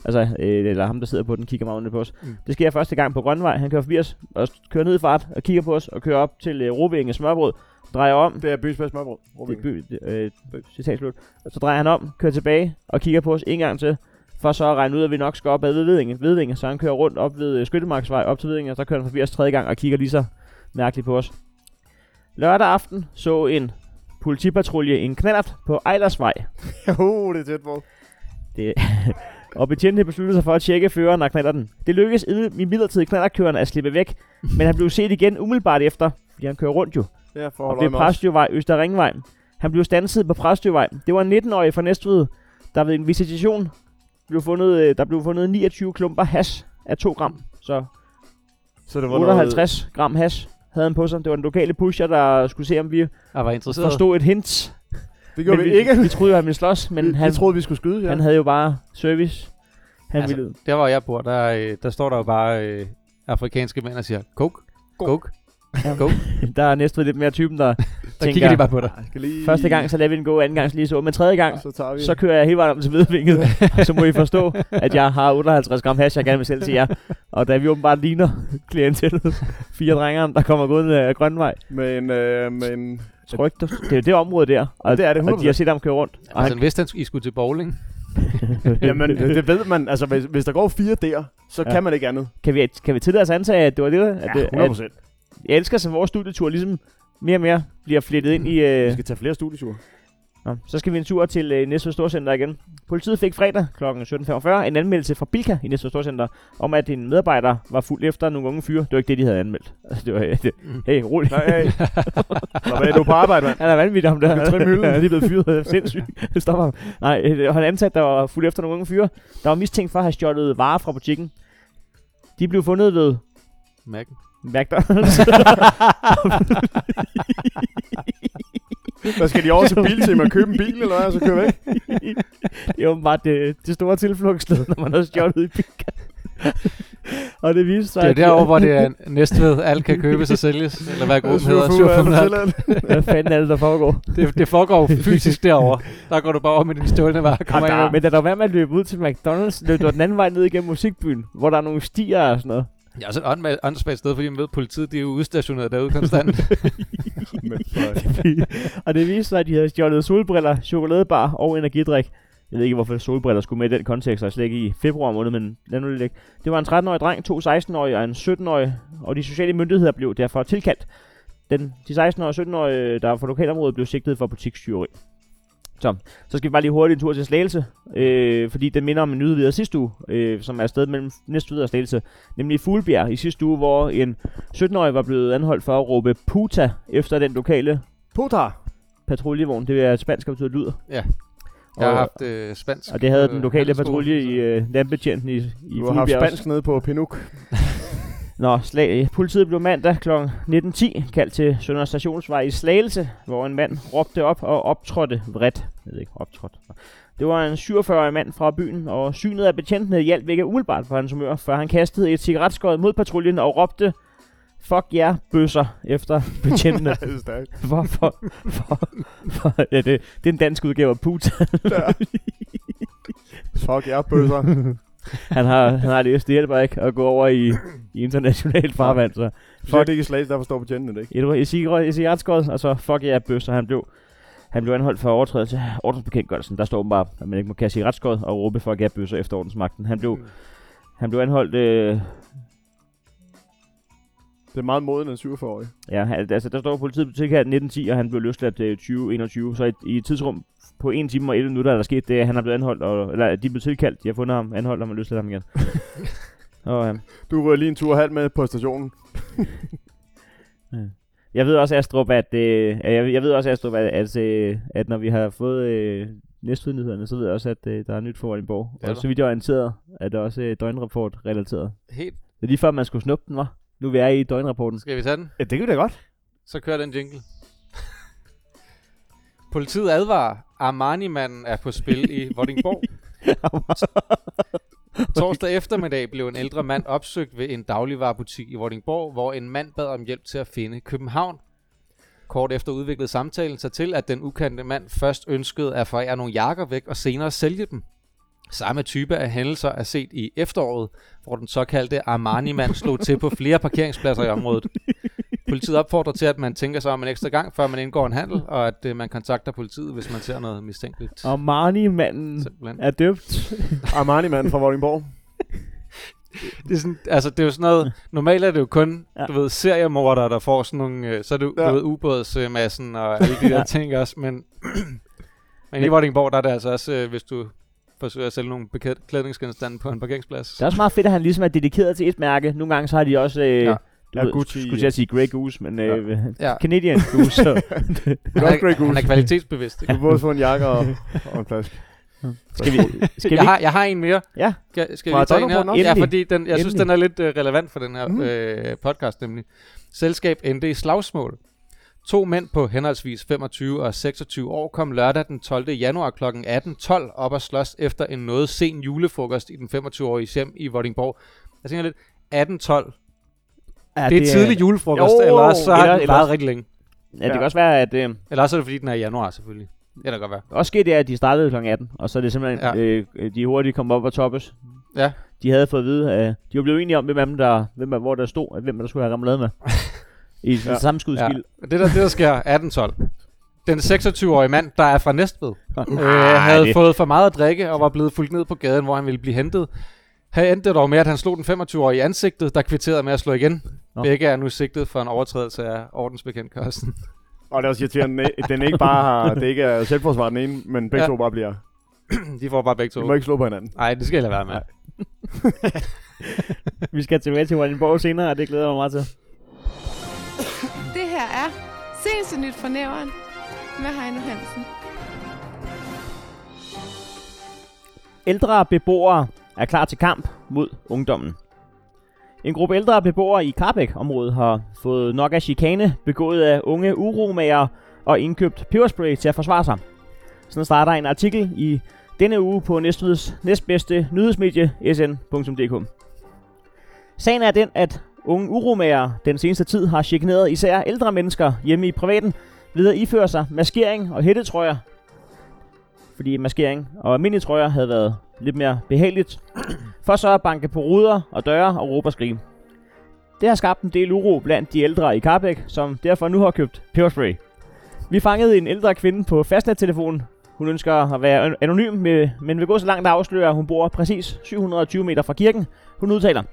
Altså, øh, eller ham, der sidder på den, kigger meget underligt på os. Mm. Det sker første gang på Grønvej. Han kører forbi os, og kører ned i fart, og kigger på os, og kører op til øh, Rovinge Smørbrød. Drejer om. Det er Bøs Bøs Mørbrød. Øh, så drejer han om, kører tilbage og kigger på os en gang til, for så at regne ud, at vi nok skal op ad Vedvinge. Vedvinge, så han kører rundt op ved Skyttemarksvej, op til Vedvinge, og så kører han forbi os tredje gang og kigger lige så mærkeligt på os. Lørdag aften så en politipatrulje en knallert på Ejlersvej. Oh, det er tæt på. Det og betjentene besluttede sig for at tjekke føreren og knallerten. Det lykkedes i midlertidig knallertkøreren at slippe væk, men han blev set igen umiddelbart efter, fordi han kører rundt jo. Ja, og ved Præstøvej, Øster Ringvej. Han blev standset på Præstøvej. Det var en nitten-årig fra Næstved, der ved en visitation blev fundet, der blev fundet niogtyve klumper hash af to gram. Så, så det var otteoghalvtreds noget... gram hash havde han på sig. Det var den lokale pusher, der skulle se, om vi forstod et hint. Det gjorde vi, vi ikke. Vi troede jo, han ville slås, men vi, han, vi troede, vi skulle skyde, ja. Han havde jo bare service. Han altså, ville... Der hvor jeg bor, der, der står der jo bare øh, afrikanske mænd og siger, coke, coke. Go. Der er næsten lidt mere typen, der, der tænker, kigger de bare på dig. Lige... Første gang, så lader vi den gå, anden gang, så lige så. Men tredje gang, ja, så, så kører jeg hele vejen om til Vedvinget. Så må I forstå, at jeg har otteoghalvtreds gram hash, jeg gerne vil selv til jer. Og da vi åbenbart ligner klientellet, fire drengere, der kommer gående af Grønvej. Men, øh, men... Trygt, det er jo det område der, og, det er det, og de har set ham køre rundt. Ja, altså, han vidste, at I skulle til bowling. Jamen, det ved man. Altså, hvis, hvis der går fire der, så ja, kan man ikke andet. Kan vi, kan vi til deres antage, at det var det? At ja, hundrede procent. At, jeg elsker, så vores studietur ligesom mere og mere bliver flettet ind i... Øh... Vi skal tage flere studieture. Nå, så skal vi en tur til øh, Næstved Storcenter igen. Politiet fik fredag klokken sytten femogfyrre en anmeldelse fra Bilka i Næstved Storcenter, om at en medarbejder var fuld efter nogle unge fyre. Det var ikke det, de havde anmeldt. Altså, det var... Øh, det. Hey, roligt. Nej, hey. Hvad er du på arbejde, mand? Han er vanvittig om det her. Han er lige blevet fyret. Sindssygt. Stop ham. Nej, øh, han ansat, der var fuld efter nogle unge fyre, der var mistænkt for at have stjålet varer fra butikken. De blev fundet ved... Mærken. McDonalds. Hvad skal de over til Bilka med at købe en bil, eller hvad? Så køber væk. Det er åbenbart det, det store tilflugtssted, når man har stjålet i Bilka. Og det viste sig... Det er derovre, hvor det er Næstved. Alt kan købes og sælges. Eller hvad gruppen hedder. Hvad fanden er det, der foregår? Det, det foregår fysisk derovre. Der går du bare over med dine stjålne varer. Men da der var med at løbe ud til McDonalds, løb du den anden vej ned igennem musikbyen, hvor der er nogle stier og sådan noget. Ja, så et åndssvagt ånd- sted, fordi man ved, at politiet de er jo udstationeret derude konstant. Og det viste sig, at de havde stjålet solbriller, chokoladebar og energidrik. Jeg ved ikke, hvorfor solbriller skulle med i den kontekst, og slet ikke i februar måned, men lad nu det ligge. Det var en tretten-årig dreng, to seksten-årige og en sytten-årig, og de sociale myndigheder blev derfor tilkaldt. Den, de seksten-årige og sytten-årige, der fra lokalområdet, blev sigtet for butikstyveri. Så, så skal vi bare lige hurtigt en tur til Slagelse, øh, fordi den minder om en nyhed videre sidste uge, øh, som er sted mellem Næstved og Slagelse, nemlig Fuglebjerg i sidste uge, hvor en sytten-årig var blevet anholdt for at råbe puta efter den lokale puta patruljevogn. Det er spansk, der betyder luder. Ja, jeg og, har haft øh, spansk. Og det havde øh, den lokale patrulje i øh, landbetjenten i, i Fuglebjerg. Du har haft spansk nede på Pinuk. Nå, slag, politiet blev mandag klokken nitten ti kaldt til Sønder Stationsvej i Slagelse, hvor en mand råbte op og optrådte vredt. Jeg ved ikke, optrådt. Det var en syvogfyrreårig mand fra byen, og synet af betjentene hjalp ikke umiddelbart på hans humør, for han kastede et cigaretskod mod patruljen og råbte "Fuck jer, yeah, bøsser" efter betjentene. Hvorfor? For, for, ja, det, det er en dansk udgave af Putin. Fuck jer, yeah, bøsser. Han har, han har lyst, det hjælper ikke at gå over i, i internationalt farvand, så... Fuck det ikke i Slagelse, der forstår betjentene det ikke. Et cigaretskod, og så fuck jer, yeah, bøsser. Han blev... Han blev anholdt for overtrædelse af ordensbekendtgørelsen. Der står åbenbart, at man ikke må kaste cigaretskod og råbe for at gære bøsser efter ordensmagten. Han blev, mm. han blev anholdt... Øh... Det er meget moden af syvogfyrre-årig. Ja, altså der står politiet på tilkaldt nitten ti, og han blev løsladt øh, tyve enogtyve. Så i, i et tidsrum på en time og elleve minutter er der sket det, at han er blevet anholdt. Og, eller de er blevet tilkaldt, de har fundet ham, anholdt ham og løsladt ham igen. og, øh... Du rød lige en tur halv med på stationen. ja. Jeg ved også, Astrup, at, øh, jeg, jeg ved også, Astrup, at, at, øh, at når vi har fået øh, næstvednyhederne, så ved jeg også, at øh, der er nyt for Vordingborg. Og så vidt jeg orienteret, er der også øh, døgnrapport-relateret. Helt. Det er lige før, man skulle snuppe den, var. Nu vi er i døgnrapporten. Skal vi tage den? Ja, det kan vi da godt. Så kører den jingle. Politiet advarer, Armani-manden er på spil i Vordingborg. Torsdag eftermiddag blev en ældre mand opsøgt ved en dagligvarebutik i Vordingborg, hvor en mand bad om hjælp til at finde København. Kort efter udviklede samtalen sig til, at den ukendte mand først ønskede at forære nogle jakker væk og senere sælge dem. Samme type af hændelser er set i efteråret, hvor den såkaldte Armani-mand slog til på flere parkeringspladser i området. Politiet opfordrer til, at man tænker sig om en ekstra gang, før man indgår en handel, og at øh, man kontakter politiet, hvis man ser noget mistænkeligt. Armani-manden er døbt. Armani-manden fra Vordingborg. Det er sådan, altså det er jo sådan noget, normalt er det jo kun, ja. Du ved, seriemordere, der får sådan nogle, øh, så er det ja. Du ved, ubådsmassen og alle de der ja. Ting også, men, men i Vordingborg, der er det altså også, øh, hvis du... forsøger at sælge nogle bekæd- klædningsgenstande på en parkeringsplads. Det er også meget fedt, at han ligesom er dedikeret til et mærke. Nogle gange så har de også, øh, ja. du ja, ved, Gucci, skulle jeg sige Grey Goose, men øh, ja. Canadian Goose. Så. han, er, han er kvalitetsbevidst. Du kan både få en jakke og, og en flaske. Skal vi, skal vi? Jeg, har, jeg har en mere. Ja. Skal, skal vi tage en her? Ja, fordi den, jeg Endelig. synes, den er lidt øh, relevant for den her mm. øh, podcast nemlig. Selskab endte i slagsmål. To mænd på henholdsvis femogtyve og seksogtyve år kom lørdag den tolvte januar klokken atten tolv op og slås efter en noget sen julefrokost i den femogtyve-årige hjem i Vordingborg. Jeg tænker lidt, atten tolv Ja, det, det er tidlig julefrokost, jo, eller også så har den været rigtig længe. Ja, det ja. kan også være, at... Øh... Eller også er det, fordi den er i januar, selvfølgelig. Ja, det kan være. Også skete det, at de startede klokken atten, og så er det simpelthen, ja. øh, de hurtigt kom op og toppes. Ja. De havde fået at vide, at øh, de var blevet enige om, hvem af dem, der, hvem af, hvor der stod, og hvem der skulle have ramlet med. I ja. samme skudskild. Ja. Det, der, det der sker atten tolv. Den seksogtyve-årige mand, der er fra Næstved, øh, havde fået for meget at drikke og var blevet fulgt ned på gaden, hvor han ville blive hentet. Her endte det dog med, at han slog den femogtyve-årige i ansigtet, der kvitterede med at slå igen. Nå. Begge er nu sigtet for en overtrædelse af ordensbekendtgørelsen. Og det er også irriterende, at den ikke bare har, det ikke er selvforsvar den ene, men begge ja. to bare bliver... De får bare begge to. De må ikke slå på hinanden. Nej, det skal jeg lade være med. Vi skal tilbage til Vordingborg senere, og det glæder mig meget til. Det her er Seneste Nyt fra Næveren med Heino Hansen. Ældre beboere er klar til kamp mod ungdommen. En gruppe ældre beboere i Carbæk-området har fået nok af chikane, begået af unge uromagere og indkøbt peberspray til at forsvare sig. Sådan starter en artikel i denne uge på Næstveds næstbedste nyhedsmedie, S N punktum d k. Sagen er den, at unge uromager den seneste tid har chikaneret især ældre mennesker hjemme i privaten ved at iføre sig maskering og hættetrøjer. Fordi maskering og almindelige trøjer havde været lidt mere behageligt. For så at banke på ruder og døre og råbe og skrige. Det har skabt en del uro blandt de ældre i Carbæk, som derfor nu har købt peberspray. Vi fangede en ældre kvinde på fastnettelefonen. Hun ønsker at være anonym, men vil gå så langt at afsløre, at hun bor præcis syv hundrede og tyve meter fra kirken. Hun udtaler: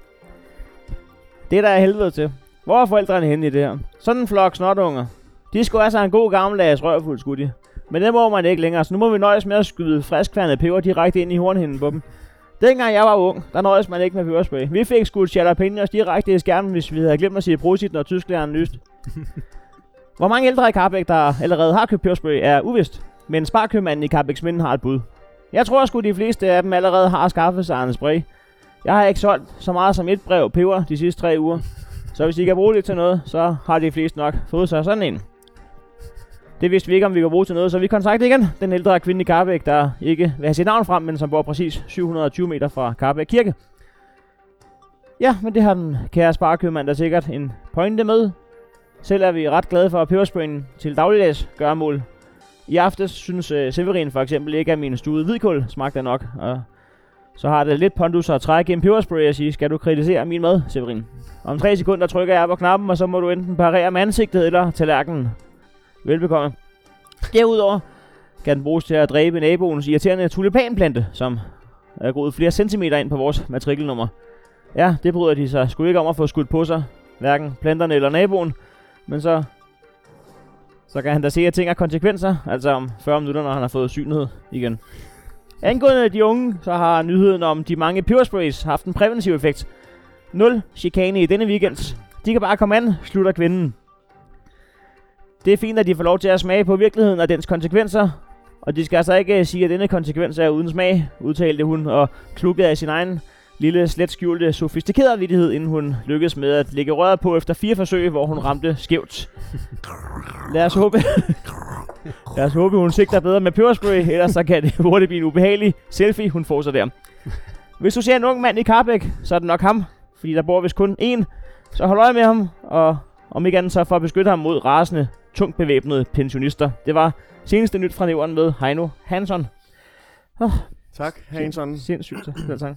"Det der er helvede til. Hvor er forældrene henne i det her? Sådan en flok snotunger. De skulle altså have en god gammeldags rørfuld, skulle de. Men det må man ikke længere, så nu må vi nøjes med at skyde friskkværnet peber direkte ind i hornhinden på dem. Dengang jeg var ung, der nøjes man ikke med peberspray. Vi fik skudt jalapenos direkte i skærmen, hvis vi havde glemt at sige prosit, når tysklæreren lyste." Hvor mange ældre i Carbæk, der allerede har købt peberspray, er uvist. Men sparkøbmanden i Carbæksminde har et bud. "Jeg tror sgu, de fleste af dem allerede har skaffet sig en spray. Jeg har ikke solgt så meget som et brev peber de sidste tre uger. Så hvis I kan bruge det til noget, så har de flest nok fået sig sådan en. Det vidste vi ikke, om vi kunne bruge til noget, så vi kontaktede igen den ældre kvinde i Carbæk, der ikke vil have sit navn frem, men som bor præcis syv hundrede og tyve meter fra Carbæk Kirke. Ja, men det har den kære sparekøbmand der sikkert en pointe med. Selv er vi ret glade for pebersprayen til dagligdags gørmål. I aftes synes uh, Severin for eksempel ikke, at min stuede hvidkål smagte nok, og så har det lidt pondus at trække en peberspray og sige, skal du kritisere min mad, Severin? Om tre sekunder trykker jeg på knappen, og så må du enten parere med ansigtet eller tallerkenen. Velbekomme. Derudover kan den bruges til at dræbe naboens irriterende tulipanplante, som er groet flere centimeter ind på vores matrikelnummer. Ja, det bryder de sig sgu ikke om at få skudt på sig, hverken planterne eller naboen, men så, så kan han da se, at ting har konsekvenser, altså om fyrre minutter, når han har fået synlighed igen. Angående de unge, så har nyheden om de mange pebersprays haft en præventiv effekt. Nul chikane i denne weekend. De kan bare komme an, slutter kvinden. Det er fint, at de får lov til at smage på virkeligheden og dens konsekvenser, og de skal altså ikke sige, at denne konsekvens er uden smag, udtalte hun og klukkede af sin egen lille, slet skjulte, sofistikerede vittighed, inden hun lykkedes med at lægge røret på efter fire forsøg, hvor hun ramte skævt. Lad os håbe, Lad os håbe hun sigter bedre med peberspray, ellers så kan det hurtigt blive en ubehagelig selfie, hun får sig der. Hvis du ser en ung mand i Carbæk, så er det nok ham, fordi der bor vist kun én, så hold øje med ham, og om ikke andet så for at beskytte ham mod rasende, tungt bevæbnede pensionister. Det var seneste nyt fra Nævren med Heino Hansen. Oh, tak, Hansen. Sindssygt, selv tak.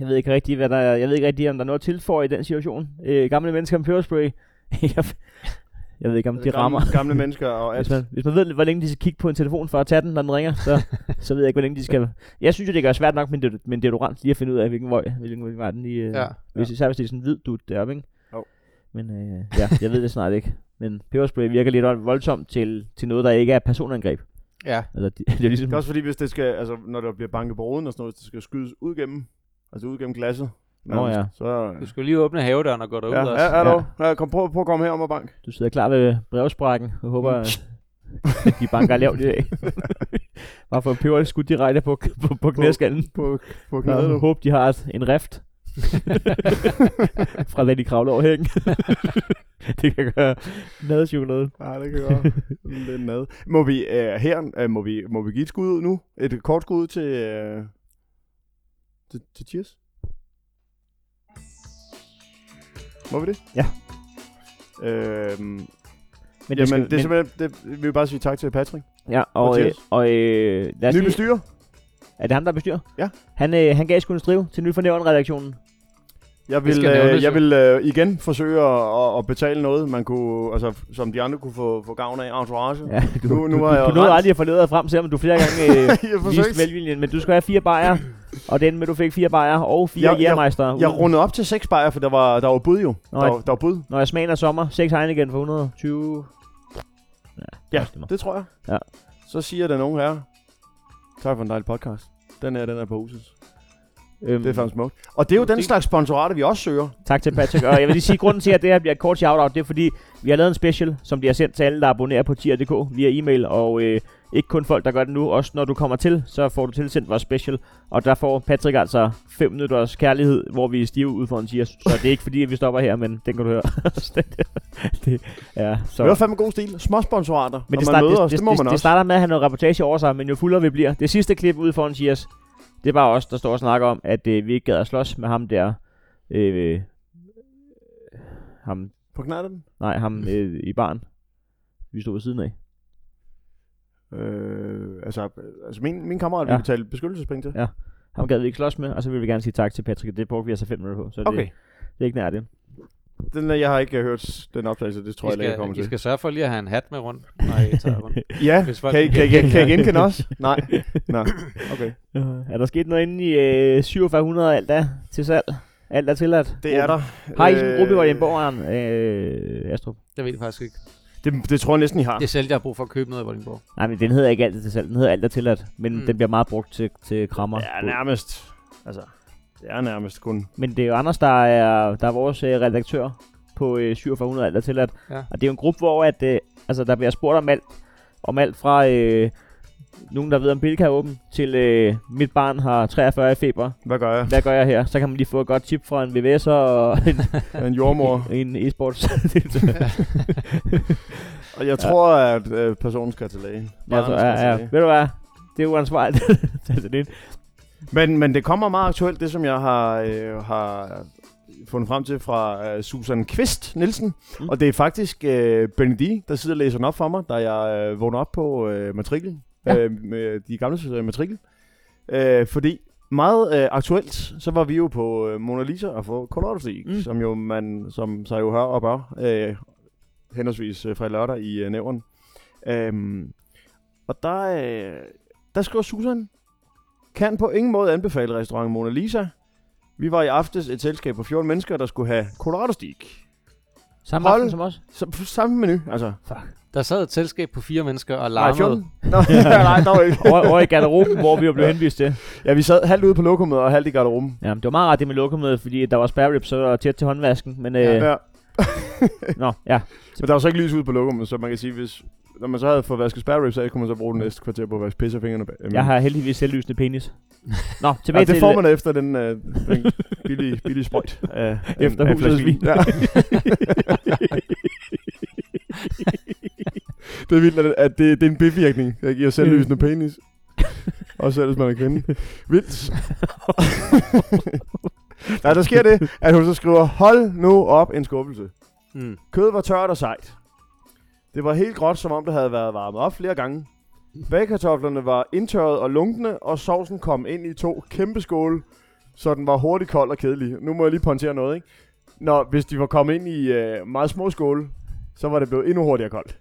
Jeg ved ikke rigtig, hvad der er. Jeg ved ikke rigtig, om der er noget tilføje i den situation. Øh, gamle mennesker med peberspray. Jeg ved ikke, om de gamle, rammer. Gamle mennesker og alt. Hvis man, hvis man ved, hvor længe de skal kigge på en telefon for at tage den, når den ringer, så, så ved jeg ikke, hvor længe de skal. Jeg synes jo, det gør svært nok, men det, men det er jo rent lige at finde ud af, hvilken vej, hvilken vej den lige. Øh, ja, ja. Hvis især hvis det er sådan en hvid dut deroppe, ikke? Oh. Men øh, ja, jeg ved det snart ikke. Men peberspray virker lidt voldsomt til, til noget, der ikke er personangreb. Ja. Altså, de, det, er ligesom, det er også fordi, hvis det skal, altså, når der bliver banket på ruden og sådan noget, det skal skydes ud gennem. Altså ud gennem glasset. Nå ja. Så, du skulle lige åbne havedøren og gå derud. Ja, også. Ja, ja, ja. Ja, kom på, på at komme her om og bank. Du sidder klar ved brevsprækken. Jeg håber, at de banker lavt i dag. Bare for en peber skudt direkte på, på, på knæskallen. På, på knæet. Jeg håber, de har en rift. Fra da de kravler over hækken. Det kan gøre nadchokolade. Nej, det kan gøre lidt nad. Må vi uh, her, uh, må, vi, må vi give et skud ud nu? Et kort skud ud til... Uh Til, til Cheers. Må vi det? Ja. Øhm, men det, jamen, skal, det er men, simpelthen, det, vi vil bare sige tak til Patrick. Ja, og, og, øh, og øh, lad os ny bestyrer. Er det ham, der bestyrer? Ja. Han, øh, han gav sgu en strive til Nyt Fornævren-redaktionen. Jeg vil, øh, jeg vil øh, igen forsøge at, at betale noget, man kunne, altså, som de andre kunne få, få gavn af entourage. Ja, du, nu, nu du, har jeg du nåede aldrig at få ledet frem, selvom du flere gange øh, viste velviljen. Men du skal have fire bajere, og den med du fik fire bajere og fire jærmejster. Jeg, jeg, jeg rundede op til seks bajere, for der var, der var bud jo. Der, jeg, der var bud. Når jeg smager sommer, seks Heineken igen for et hundrede og tyve. Ja, ja det, det tror jeg. Ja. Så siger der nogen her, tak for en dejlig podcast. Den her, den er på huset. Det er faktisk smukt. Og det er jo den slags sponsorater, vi også søger. Tak til Patrick. Og jeg vil lige sige, grunden til, at det her bliver et kort shout-out, det er fordi, vi har lavet en special, som de har sendt til alle, der abonnerer på tier punktum d k via e-mail. Og øh, ikke kun folk, der gør det nu. Også når du kommer til, så får du tilsendt vores special. Og der får Patrick altså fem minutters kærlighed, hvor vi er stive ud for en tier. Så det er ikke fordi, at vi stopper her, men den kan du høre. Det er ja, fandme god stil. Små sponsorater, men det, start, det, os, det, det, det, det starter med at have noget reportage over sig, men jo fuldere vi bliver. Det sidste klip ud for en tiers. Det er bare os, der står og snakker om, at øh, vi ikke gad at slås med ham der. Øh, ham. På knarten? Nej, ham øh, i baren. Vi stod ved siden af. Øh, altså, altså, min, min kammerat ja. Vil betale beskyttelsespenge til. Ja, ham gad vi ikke slås med, og så vil vi gerne sige tak til Patrick. Det brugte vi altså fem minutter på, så okay. det, det er ikke nær det. Den der, jeg har ikke hørt den optagelse, det tror I jeg ikke kommer til. I skal sørge for lige at have en hat med rundt. Nej, jeg tager rundt. Ja, kan I, kan, I, kan I genkende os? Nej. Nå, okay. Er der sket noget inde i øh, syv tusind fem hundrede alt der til salg? Alt er tilladt? Det er der. Har I en gruppe, hvor I en borgeren, øh, Astrup? Det ved jeg faktisk ikke. Det, det tror jeg næsten, I har. Det er selv, jeg har brug for at købe noget i Vordingborg. Nej, men den hedder ikke alt er til salg. Den hedder alt er tilladt, men mm. den bliver meget brugt til, til krammer. Ja, nærmest. Altså... Det er nærmest kun. Men det er jo Anders, der er, der er vores øh, redaktør på øh, syv tusind fem hundrede alt er tilladt. Ja. Og det er jo en gruppe, hvor at, øh, altså, der bliver spurgt om alt, om alt fra øh, nogen, der ved, om Bilka er åben, til øh, mit barn har treogfyrre i feber. Hvad gør jeg? Hvad gør jeg her? Så kan man lige få et godt tip fra en V V S'er og en, en jordmor. En e-sports. Og jeg tror, ja. at øh, personen skal til lægen. Ja, så, ja, ja. Til lægen. Ved du hvad? Det er uansvarligt. men, men det kommer meget aktuelt, det som jeg har... Øh, har fundet frem til fra uh, Susan Kvist Nielsen, mm. og det er faktisk uh, Benedikt, der sidder og læser den op for mig, da jeg uh, vågner op på uh, matrikel, ja. uh, med de gamle matrikel, uh, fordi meget uh, aktuelt, så var vi jo på uh, Mona Lisa og på Colorado-stik, mm. som jo man, som sig jo hører og bør, uh, henholdsvis uh, fra lørdag i uh, Nævren. Uh, og der, uh, der skriver Susan, kan på ingen måde anbefale restaurant Mona Lisa. Vi var i aftes et selskab på fjorten mennesker, der skulle have Colorado-stik. Samme aften som os? S- samme menu, altså. Fuck. Der sad et selskab på fire mennesker og larmede. Nej, fjorten? Nej, der var ikke. Over, over i garderoben, hvor vi var blevet henvist til. Ja, vi sad halvt ude på lokummet og halvt i garderoben. Jamen, det var meget rart det med lokummet, fordi der var spare ribs og tæt til håndvasken. Men, øh... ja, ja. Nå, ja. Men der var så ikke lys ude på lokummet, så man kan sige, hvis... Når man så havde fået vasket spare ribs af, kunne man så bruge den næste kvarter på at vaske pisse af fingrene bag. Jeg har heldigvis selvlysende penis. Nå, tilbage ja, til... det får man efter den, øh, den billige, billige sprøjt. Af, efter af huset svin. Ja. Det er vildt, at det, det er en bivirkning. Jeg giver selvlysende penis. Og selv hvis man er kvinde. Vildt. Nej, der sker det, at hun så skriver, hold nu op en skuffelse. Mm. Kød var tørt og sejt. Det var helt gråt, som om det havde været varmet op flere gange. Bagkartoflerne var indtørret og lunkne, og sovsen kom ind i to kæmpe skåle, så den var hurtigt kold og kedelig. Nu må jeg lige pointere noget, ikke? Når hvis de var kommet ind i øh, meget små skåle, så var det blevet endnu hurtigere koldt.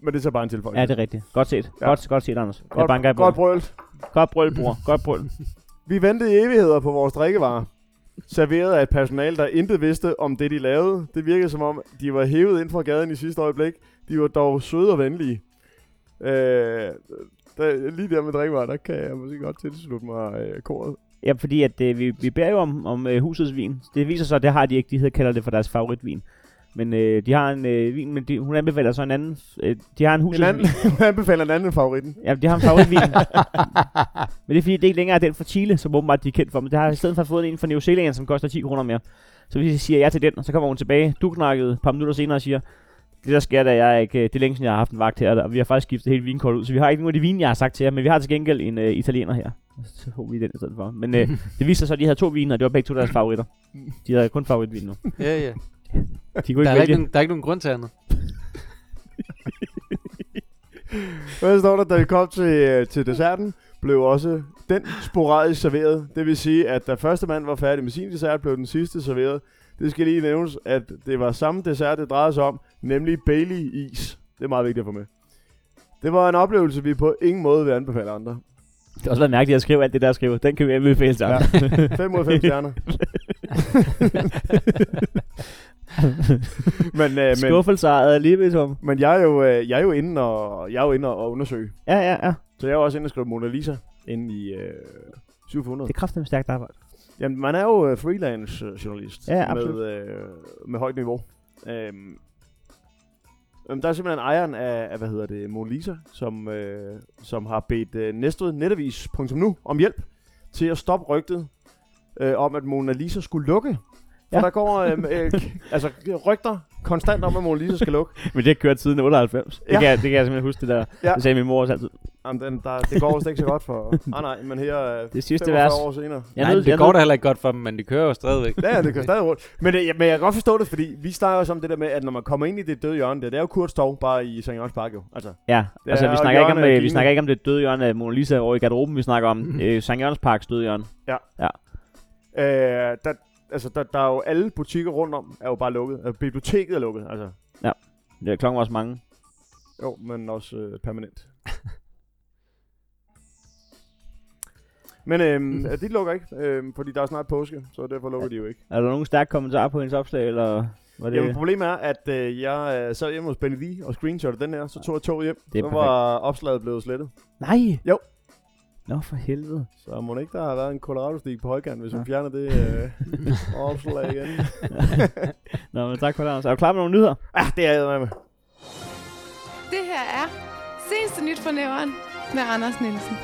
Men det er så bare en tilføjelse. Ja, det er rigtigt. Godt set. Ja. Godt, godt set, Anders. Godt, jeg banker i bordet. Godt brølt. Godt brølt, bror. Godt brølt. Vi ventede i evigheder på vores drikkevarer. Serveret af et personale, der intet vidste om det, de lavede. Det virkede som om, de var hævet ind fra gaden i sidste øjeblik. De var dog søde og venlige. Øh, der, lige der med drikkevarer, der kan jeg måske godt tilslutte mig øh, koret. Ja, fordi at, øh, vi, vi bærer jo om, om øh, husets vin. Det viser sig, at det har de ikke. De hedder, kalder det for deres favoritvin. Men øh, de har en øh, vin, men de, hun anbefaler så en anden. Øh, de har en husets en anden, vin. Hun anbefaler en anden end favoritten. Ja, de har en favoritvin. Men det er fordi, det ikke længere er den fra Chile, som åbenbart de er kendt for. Men det har i stedet for fået en fra New Zealand, som koster ti kroner mere. Så hvis jeg siger ja til den, og så kommer hun tilbage, du knakket et par minutter senere og siger... Det der sker, da jeg ikke, det er længe siden jeg har haft en vagt her, og vi har faktisk skiftet hele vinkortet ud, så vi har ikke nogen af de vine, jeg har sagt til jer, men vi har til gengæld en uh, italiener her. Så håber vi den i stedet for. Men uh, det viste sig så, at de havde to viner, og det var begge to deres favoritter. De havde kun favoritvin nu. Ja, ja. De kunne der, ikke er ikke nogen, der er ikke nogen grund til andet. Hvad står der, da vi kom til, til desserten, blev også den sporadisk serveret. Det vil sige, at da første mand var færdig med sin dessert, blev den sidste serveret. Det skal lige nævnes, at det var samme dessert, det drejede sig om, nemlig Bailey-is. Det er meget vigtigt at få med. Det var en oplevelse, vi på ingen måde vil anbefale andre. Det har også været mærkeligt at skrive alt det, der skriver. Den kan vi anbefale sammen. Ja. fem ud af fem stjerner. men, øh, skuffelser er lige ved som. Men jeg er jo, øh, jeg er jo inde og, jeg er jo inde og undersøge. Ja, ja, ja. Så jeg er også inde og skrive Mona Lisa inde i øh, syv hundrede. Det er kraftedeme stærkt arbejde. Jamen, man er jo freelance-journalist, ja, med, øh, med højt niveau. Øhm, der er simpelthen ejeren af, af hvad hedder det, Mona Lisa, som, øh, som har bedt øh, Næstved Netavis punktum nu om hjælp til at stoppe rygtet øh, om, at Mona Lisa skulle lukke. Ja. Der går øh, øh, altså, rygter konstant om, at Mona Lisa skal lukke. Men det har kørt siden otteoghalvfems. Ja. Det, kan, det kan jeg simpelthen huske, det der, ja. Det sagde min mor også altid. Jamen, den, der, det går jo ikke så godt for... Ah nej, men her det sidste vers. År senere. Jeg nej, nød, det jeg går nød. Da heller ikke godt for dem, men det kører jo stadigvæk. Ja, det kører stadig rundt. Men, ja, men jeg kan godt forstå det, fordi vi snakker også om det der med, at når man kommer ind i det døde hjørne, det, det er jo Kurts Torv, bare i Sankt Jørgens Park jo. Altså, ja, altså vi snakker, ikke om, øh, vi snakker ikke om det døde hjørne af Mona Lisa over i garderoben, vi snakker om øh, Sankt Jørgens Parks døde hjørne. Ja. Ja. Øh, der, altså, der, der er jo alle butikker rundt om, er jo bare lukket. Altså, biblioteket er lukket, altså. Ja, det er klokken også mange. Jo, men også øh, permanent. Men øhm, de lukker ikke, øhm, fordi der er snart påske, så derfor lukker ja. De jo ikke. Er der nogen stærke kommentarer på hendes opslag, eller var det... Jamen, problemet er, at øh, jeg sad hjemme hos Benedikt og screenshottede den her, så tog jeg toget hjem. Det så var opslaget blevet slettet. Nej! Jo. Nå, for helvede. Så må ikke der have været en Colorado-stik på højkant, hvis ja. Hun fjerner det øh, opslag igen. Nå, men tak for det, Anders. Er du klar med nogle nyheder? Ah, det er jeg med. Det her er seneste nyt fra Nævren. med Anders Nielsen.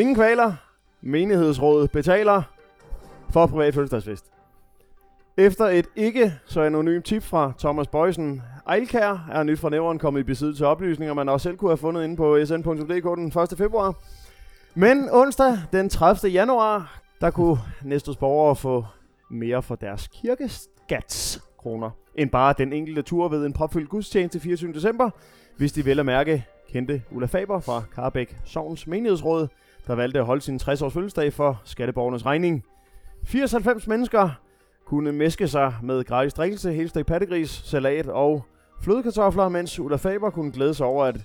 Ingen kvaler. Menighedsrådet betaler for privat fødselsdagsfest. Efter et ikke så anonymt tip fra Thomas Bøjsen Ejlkær er nyt fra nævren kommet i besiddelse af oplysninger, man også selv kunne have fundet inde på s n punktum d k den første februar. Men onsdag den tredivte januar, der kunne Næstveds borgere få mere for deres kirkeskatskroner, end bare den enkelte tur ved en propfyldt gudstjeneste fireogtyvende december, hvis de vel at mærke kendte Ulla Faber fra Carbæk Sogns Menighedsråd, der valgte at holde sin tres-års fødselsdag for skatteborgernes regning. firs til halvfems mennesker kunne mæske sig med gratis drikkelse, helstegt pattegris, salat og flødekartofler, mens Ulla Faber kunne glæde sig over, at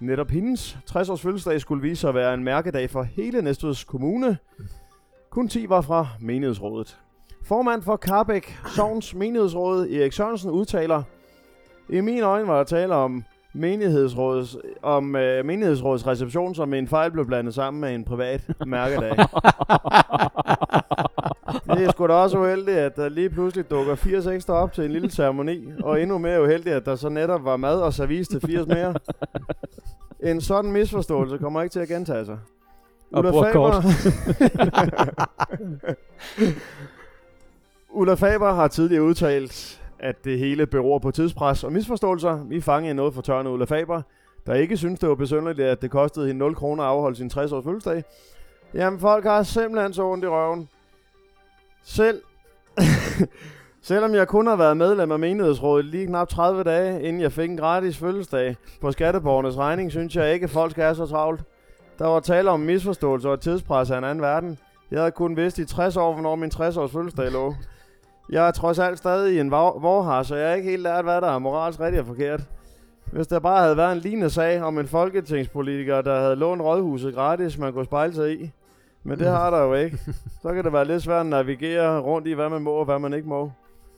netop hendes tres-års fødselsdag skulle vise sig at være en mærkedag for hele Næstveds Kommune. Kun ti var fra menighedsrådet. Formand for Carbæk Sogns Menighedsråd, Erik Sørensen, udtaler: "I mine øjne var der tale om menighedsrådets, om øh, menighedsrådets reception, som en fejl blev blandet sammen med en privat mærkedag." Det er sgu da også uheldigt, at der lige pludselig dukker firs ekstra op til en lille ceremoni, og endnu mere uheldigt, at der så netop var mad og service til firs mere. En sådan misforståelse kommer ikke til at gentage sig. Ulla Faber... Ulla Faber har tidligere udtalt, at det hele beror på tidspres og misforståelser. Vi fangede noget for tørne Ulla Faber, der ikke synes det var besynderligt, at det kostede hende nul kroner at afholde sin tres-års fødselsdag. Jamen, folk har simpelthen så ondt i røven. Selv Selvom jeg kun har været medlem af menighedsrådet lige knap tredive dage, inden jeg fik en gratis fødselsdag på skatteborgernes regning, synes jeg ikke, at folk skal have så travlt. Der var tale om misforståelser og tidspres af en anden verden. Jeg havde kun vidst i tres år, hvornår min tres-års fødselsdag lå. Jeg er trods alt stadig en vorhar, så jeg er ikke helt lært, hvad der er moralsk rigtigt og forkert. Hvis der bare havde været en lignende sag om en folketingspolitiker, der havde lånt rådhuset gratis, man kunne spejle sig i. Men det har der jo ikke. Så kan det være lidt svært at navigere rundt i, hvad man må og hvad man ikke må.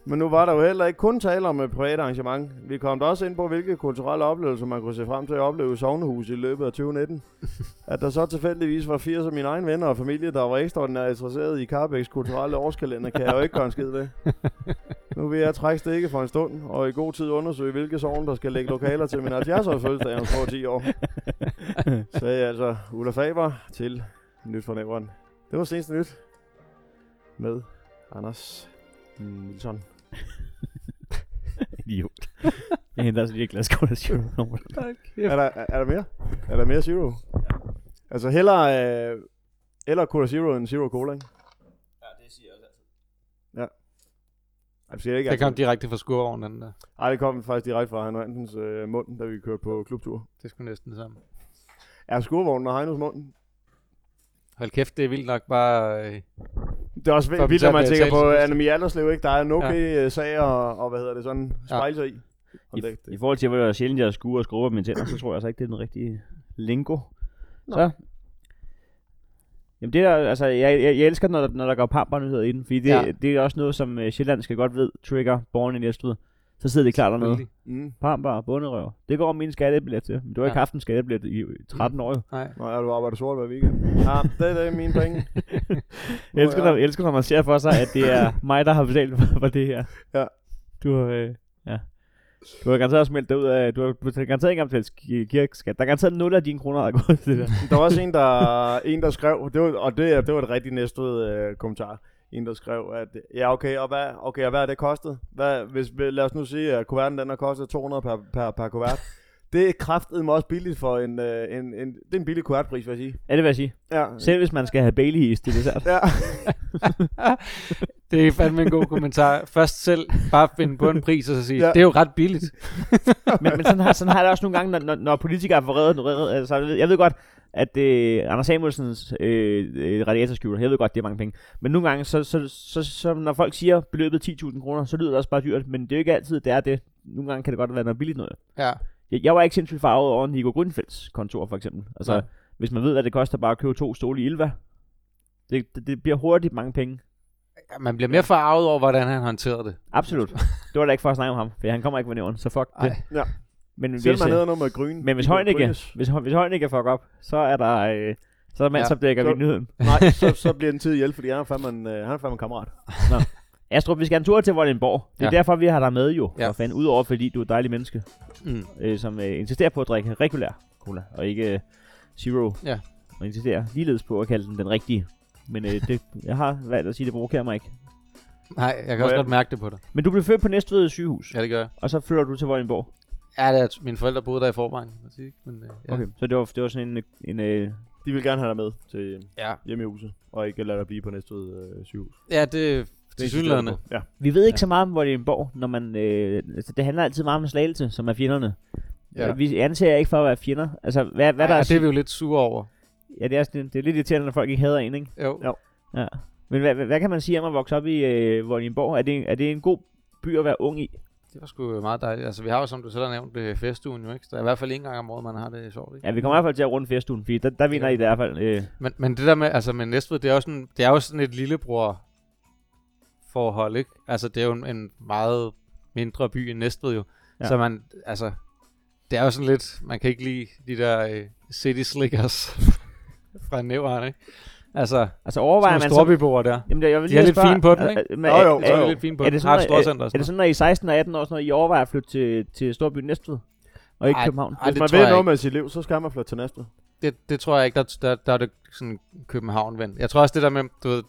Men nu var der jo heller ikke kun tale om et privat arrangement. Vi kom da også ind på, hvilke kulturelle oplevelser man kunne se frem til at opleve i sognehuset i løbet af tyve nitten. At der så tilfældigvis var firs af mine egne venner og familie, der var ekstraordinært interesseret i Carbæks kulturelle årskalender, kan jeg jo ikke gøre en skid ved. Nu vil jeg trække stikket for en stund, og i god tid undersøge, hvilke sogne der skal lægge lokaler til min halvfjerds-års fødselsdag om ti år. Sagde altså Ulla Faber til Nyt fra Nævren. Det var seneste nyt med Anders Nielsen. Idiot. Jeg henter altså lige et glas cola zero. Er der, er der mere? Er der mere zero? Ja. Altså hellere, øh, hellere cola zero end zero cola, ikke? Ja, det siger jeg også altid. Ja. Jeg siger ikke, det kom direkte fra skurvognen, den der. Nej, det kom faktisk direkte fra Heino Hansens øh, mund, da vi kørte på klubtur. Det skulle næsten det samme. Er skurvognen og Heinos munden? Hold kæft, det er vildt nok bare... Øh, det er også vildt, vildt at man tænker på Annemie Alderslev, ikke? Der er en okay ja. Sager og, og, hvad hedder det, sådan spejle sig ja. i. I, det, det. I forhold til, hvor jeg sjældent jeg skuer og skruer på mine tænder, så tror jeg altså ikke, det er den rigtige lingo. Nå. Så... Jamen det der, altså, jeg, jeg, jeg elsker, når, når der går pampernyheder i den, fordi det, ja. det er også noget, som uh, Sjælland skal godt ved, trigger borgerne i Næstved. Så sidder det klart dernede. Mm. Pamper og bunderøver. Det går om min skattebillet til. Men du har ja. ikke haft en skattebillet i tretten år. Mm. Nej. Nå ja, du arbejder sort hver weekend. Ja, det, det er mine penge. Jeg elsker, når, elsker, når man ser for sig, at det er mig, der har betalt for det her. Ja. Du har, øh, ja. Du har garanteret smeltet det ud af, du har garanteret ikke aftalt kirkeskat. Der er garanteret nul af dine kroner, der er gået til det der. Der var også en, der, en, der skrev, det var, og det, det var et rigtig næstved øh, kommentar. En, der skrev, at ja, okay, og hvad, okay, og hvad er det kostet? Hvad, hvis, lad os nu sige, at kuverten den har kostet to hundrede per, per, per kuvert. Det er kraftedme også billigt for en, en, en, en, det er en billig kuvertpris, vil jeg sige. Ja, det vil jeg sige. Ja. Selv hvis man skal have Bailey's til dessert. Ja. Det er fandme en god kommentar. Først selv bare finde på en pris og så sige, ja. det er jo ret billigt. men men sådan, har, sådan har jeg det også nogle gange, når, når, når politikere er forredet. Altså, jeg ved godt, at øh, Anders Samuelsens øh, radiatorskjuler, jeg ved godt, det er mange penge. Men nogle gange, så, så, så, så når folk siger beløbet ti tusind kroner, så lyder det også bare dyrt. Men det er jo ikke altid, det er det. Nogle gange kan det godt være noget billigt noget. Ja. Jeg, jeg var ikke sindssygt farvet over Nico Grünfelds kontor, for eksempel. Altså, ja. hvis man ved, hvad det koster bare at købe to stole i Ilva, det, det, det bliver hurtigt mange penge. Ja, man bliver mere farvet over, hvordan han håndterede det. Absolut. Det var da ikke for at snakke om ham, for han kommer ikke med nævren, så fuck Ej. det. Ja. Men selv hvis, man hedder noget med grøn. Men hvis Højnække, hvis, hvis Højnække fuck op, så er der, øh, så er der mand, ja. som dækker vi nyheden. Nej, så, så bliver den tid hjælp, fordi han er fandme en, øh, han er fandme en kammerat. Nå. Astrup, vi skal en tur til Vordingborg. Det er ja. derfor, vi har dig med jo. Ja. For fanden, udover fordi du er et dejligt menneske, mm. øh, som øh, insisterer på at drikke regulær cola, og ikke øh, zero. Ja. Og insisterer ligeledes på at kalde den den rigtige. Men øh, det, jeg har valgt at sige, det provokerer mig ikke. Nej, jeg kan og også jeg, godt mærke det på dig. Men du blev født på Næstved sygehus. Ja, det gør jeg. Og så flytter du til Vordingborg. Ja, det er, mine forældre boede der i forvejen. Men, øh, ja. Okay, så det var, det var sådan en... en øh, de vil gerne have dig med til ja. hjemme i huset, og ikke lade dig blive på Næstved øh, sygehus. Ja, det... Til synlæderne. Ja. Vi ved ikke ja. så meget om Vordingborg, når man øh, altså, det handler altid meget om Slagelse, som er fjenderne. Ja. Vi anser jer ikke for at være fjender. Altså, hvad, hvad ja, der er, det er vi jo lidt sure over. Ja, det er, sådan, det er lidt irriterende, når folk ikke hader en, ikke? Jo. jo. Ja. Men hvad, hvad kan man sige om at vokse op i øh, Vordingborg? Er det, er det en god by at være ung i? Det var sgu meget dejligt. Altså, vi har jo, som du selv har nævnt, feststuen jo, ikke? Der er i hvert fald en gang om året, man har det sjovt, ikke? Ja, vi kommer i hvert fald til at runde feststuen, fordi der, der vinder ja. I, i hvert fald. Øh. Men, men det der med, altså med Næstved, det er jo sådan, det er jo sådan et lillebror forhold, ikke? Altså, det er jo en, en meget mindre by end Næstved jo. Ja. Så man, altså, det er jo sådan lidt, man kan ikke lide de der øh, city slickers fra næverne, ikke? Altså, altså overvejer man storbyboer der. Jamen, jeg vil lige de er lidt fine på den, ikke? Nå jo, så er lidt fine på den. Er det sådan, at I seksten og atten år, når I overvejer at flytte til, til storbyen Næstved? Og ikke ej, København? Ej, hvis man ved noget med sit liv, så skal man flytte til Næstved. Det, det tror jeg ikke, der, der, der er det sådan København-vendt. Jeg tror også det der med, du ved,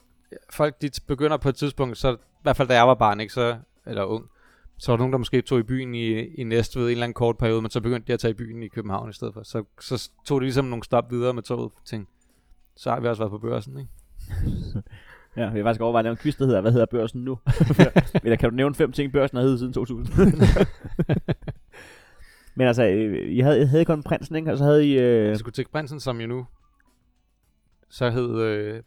folk de begynder på et tidspunkt, så i hvert fald da jeg var barn, ikke, så, eller ung, så var der nogen, der måske tog i byen i, i Næstved en eller anden kort periode, men så begyndte de at tage i byen i København i stedet for. Så, så tog det ligesom nogle stop videre med toget og tænkte, så har vi også været på Børsen, ikke? Ja, vi har faktisk overvejet at lave en quiz, der hedder, hvad hedder Børsen nu? Eller kan du nævne fem ting, Børsen har heddet siden to tusind? Men altså, I havde, havde kun Prinsen, ikke? Og så havde I... Øh... Jeg skulle tænke Prinsen, som jo nu så hed... Øh...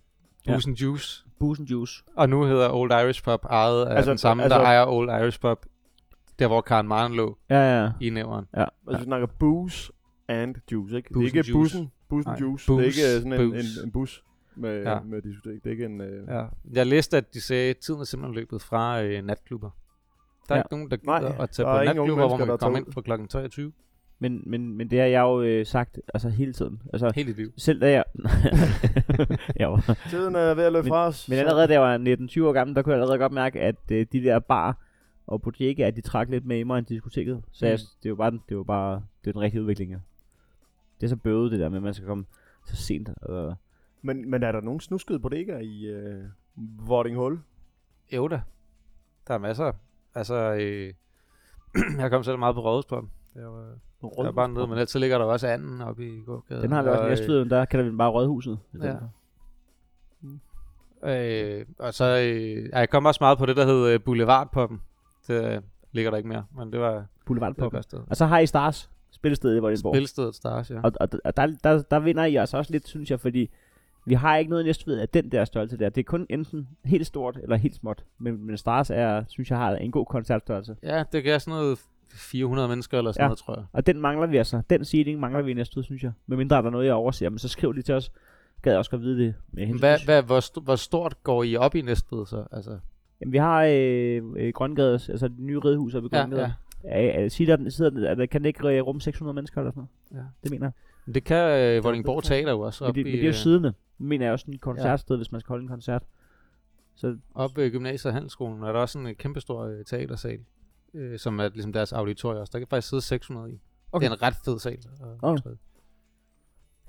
Boozen ja. Juice. Boozen Juice. Og nu hedder Old Irish Pub ejet af altså, den samme, altså, der ejer Old Irish Pub, der hvor Karen Maren lå ja, ja. i nævren. Ja. Altså vi snakker booze and juice, ikke? Booze det er ikke boozen, boozen juice. Booze, det er ikke sådan en, en, en bus med, ja. med diskotek. Det er ikke en... Øh... Ja. Jeg læste, at de sagde, at tiden er simpelthen løbet fra øh, natklubber. Der er ja. ikke nogen, der gider at tage på natklubber, hvor man kan komme ind på klokken toogtyve. Men, men, men det har jeg jo øh, sagt altså hele tiden. Altså, hele livet. Selv da jeg... jeg var... Tiden er ved at løbe fra os. Men allerede da jeg var nitten tyve år gammel, der kunne jeg allerede godt mærke, at øh, de der bar og butikker, at de trak lidt med i mig end diskoteket. Så mm. jeg, det er jo bare, det var bare det var den rigtige udvikling. Ja. Det er så bøvet det der med, at man skal komme så sent. Og... Men, men er der nogen snuskede butikker i øh, Vordingborg? Jo da. Der er masser. Altså, øh... jeg kom selv meget på Rådhuspladen. Det var... Der er bare nede, men ellers ligger der også anden oppe i gågaden. Den har vi også i Næstved, der kalder vi den bare Rådhuset. Ja. Mm. Øh, og så, øh, jeg kom også meget på det, der hed øh, Boulevardpoppen. Det øh, ligger der ikke mere, men det var Boulevardpoppen. Og så har I Stars, spillestedet, hvor det bor. Spillestedet Stars, ja. Og, og, og der, der, der vinder I altså også lidt, synes jeg, fordi vi har ikke noget i Næstved af den der størrelse der. Det er kun enten helt stort eller helt småt, men, men Stars er, synes jeg, har en god koncertstørrelse. Ja, det gør sådan noget... fire hundrede mennesker eller sådan ja. noget, tror jeg. Og den mangler vi altså. Den seating mangler vi i Næstved, synes jeg. Med mindre er der noget, jeg overser. Men så skriv lige til os. Gad jeg også godt vide det. Hva, hva, hvor, st- hvor stort går I op i Næstved så? Altså? Jamen, vi har øh, øh, Grøngades, altså det nye redhus oppe i Grøngades. Ja, ja. Sidder den, sidder den, altså, kan det ikke rumme seks hundrede mennesker eller sådan noget? Ja. Det mener jeg. Men det kan øh, Vordingborg Teater jo også. Men det, i, men det er jo sidende. Mener jeg også en koncertsted, ja. hvis man skal holde en koncert. Så oppe i gymnasiet og handelsskolen er der også en kæmpestor øh, teatersal. Øh, som er ligesom deres auditorium også. Der kan faktisk sidde seks hundrede i. Okay. Det er en ret fed sal. Okay. Ja.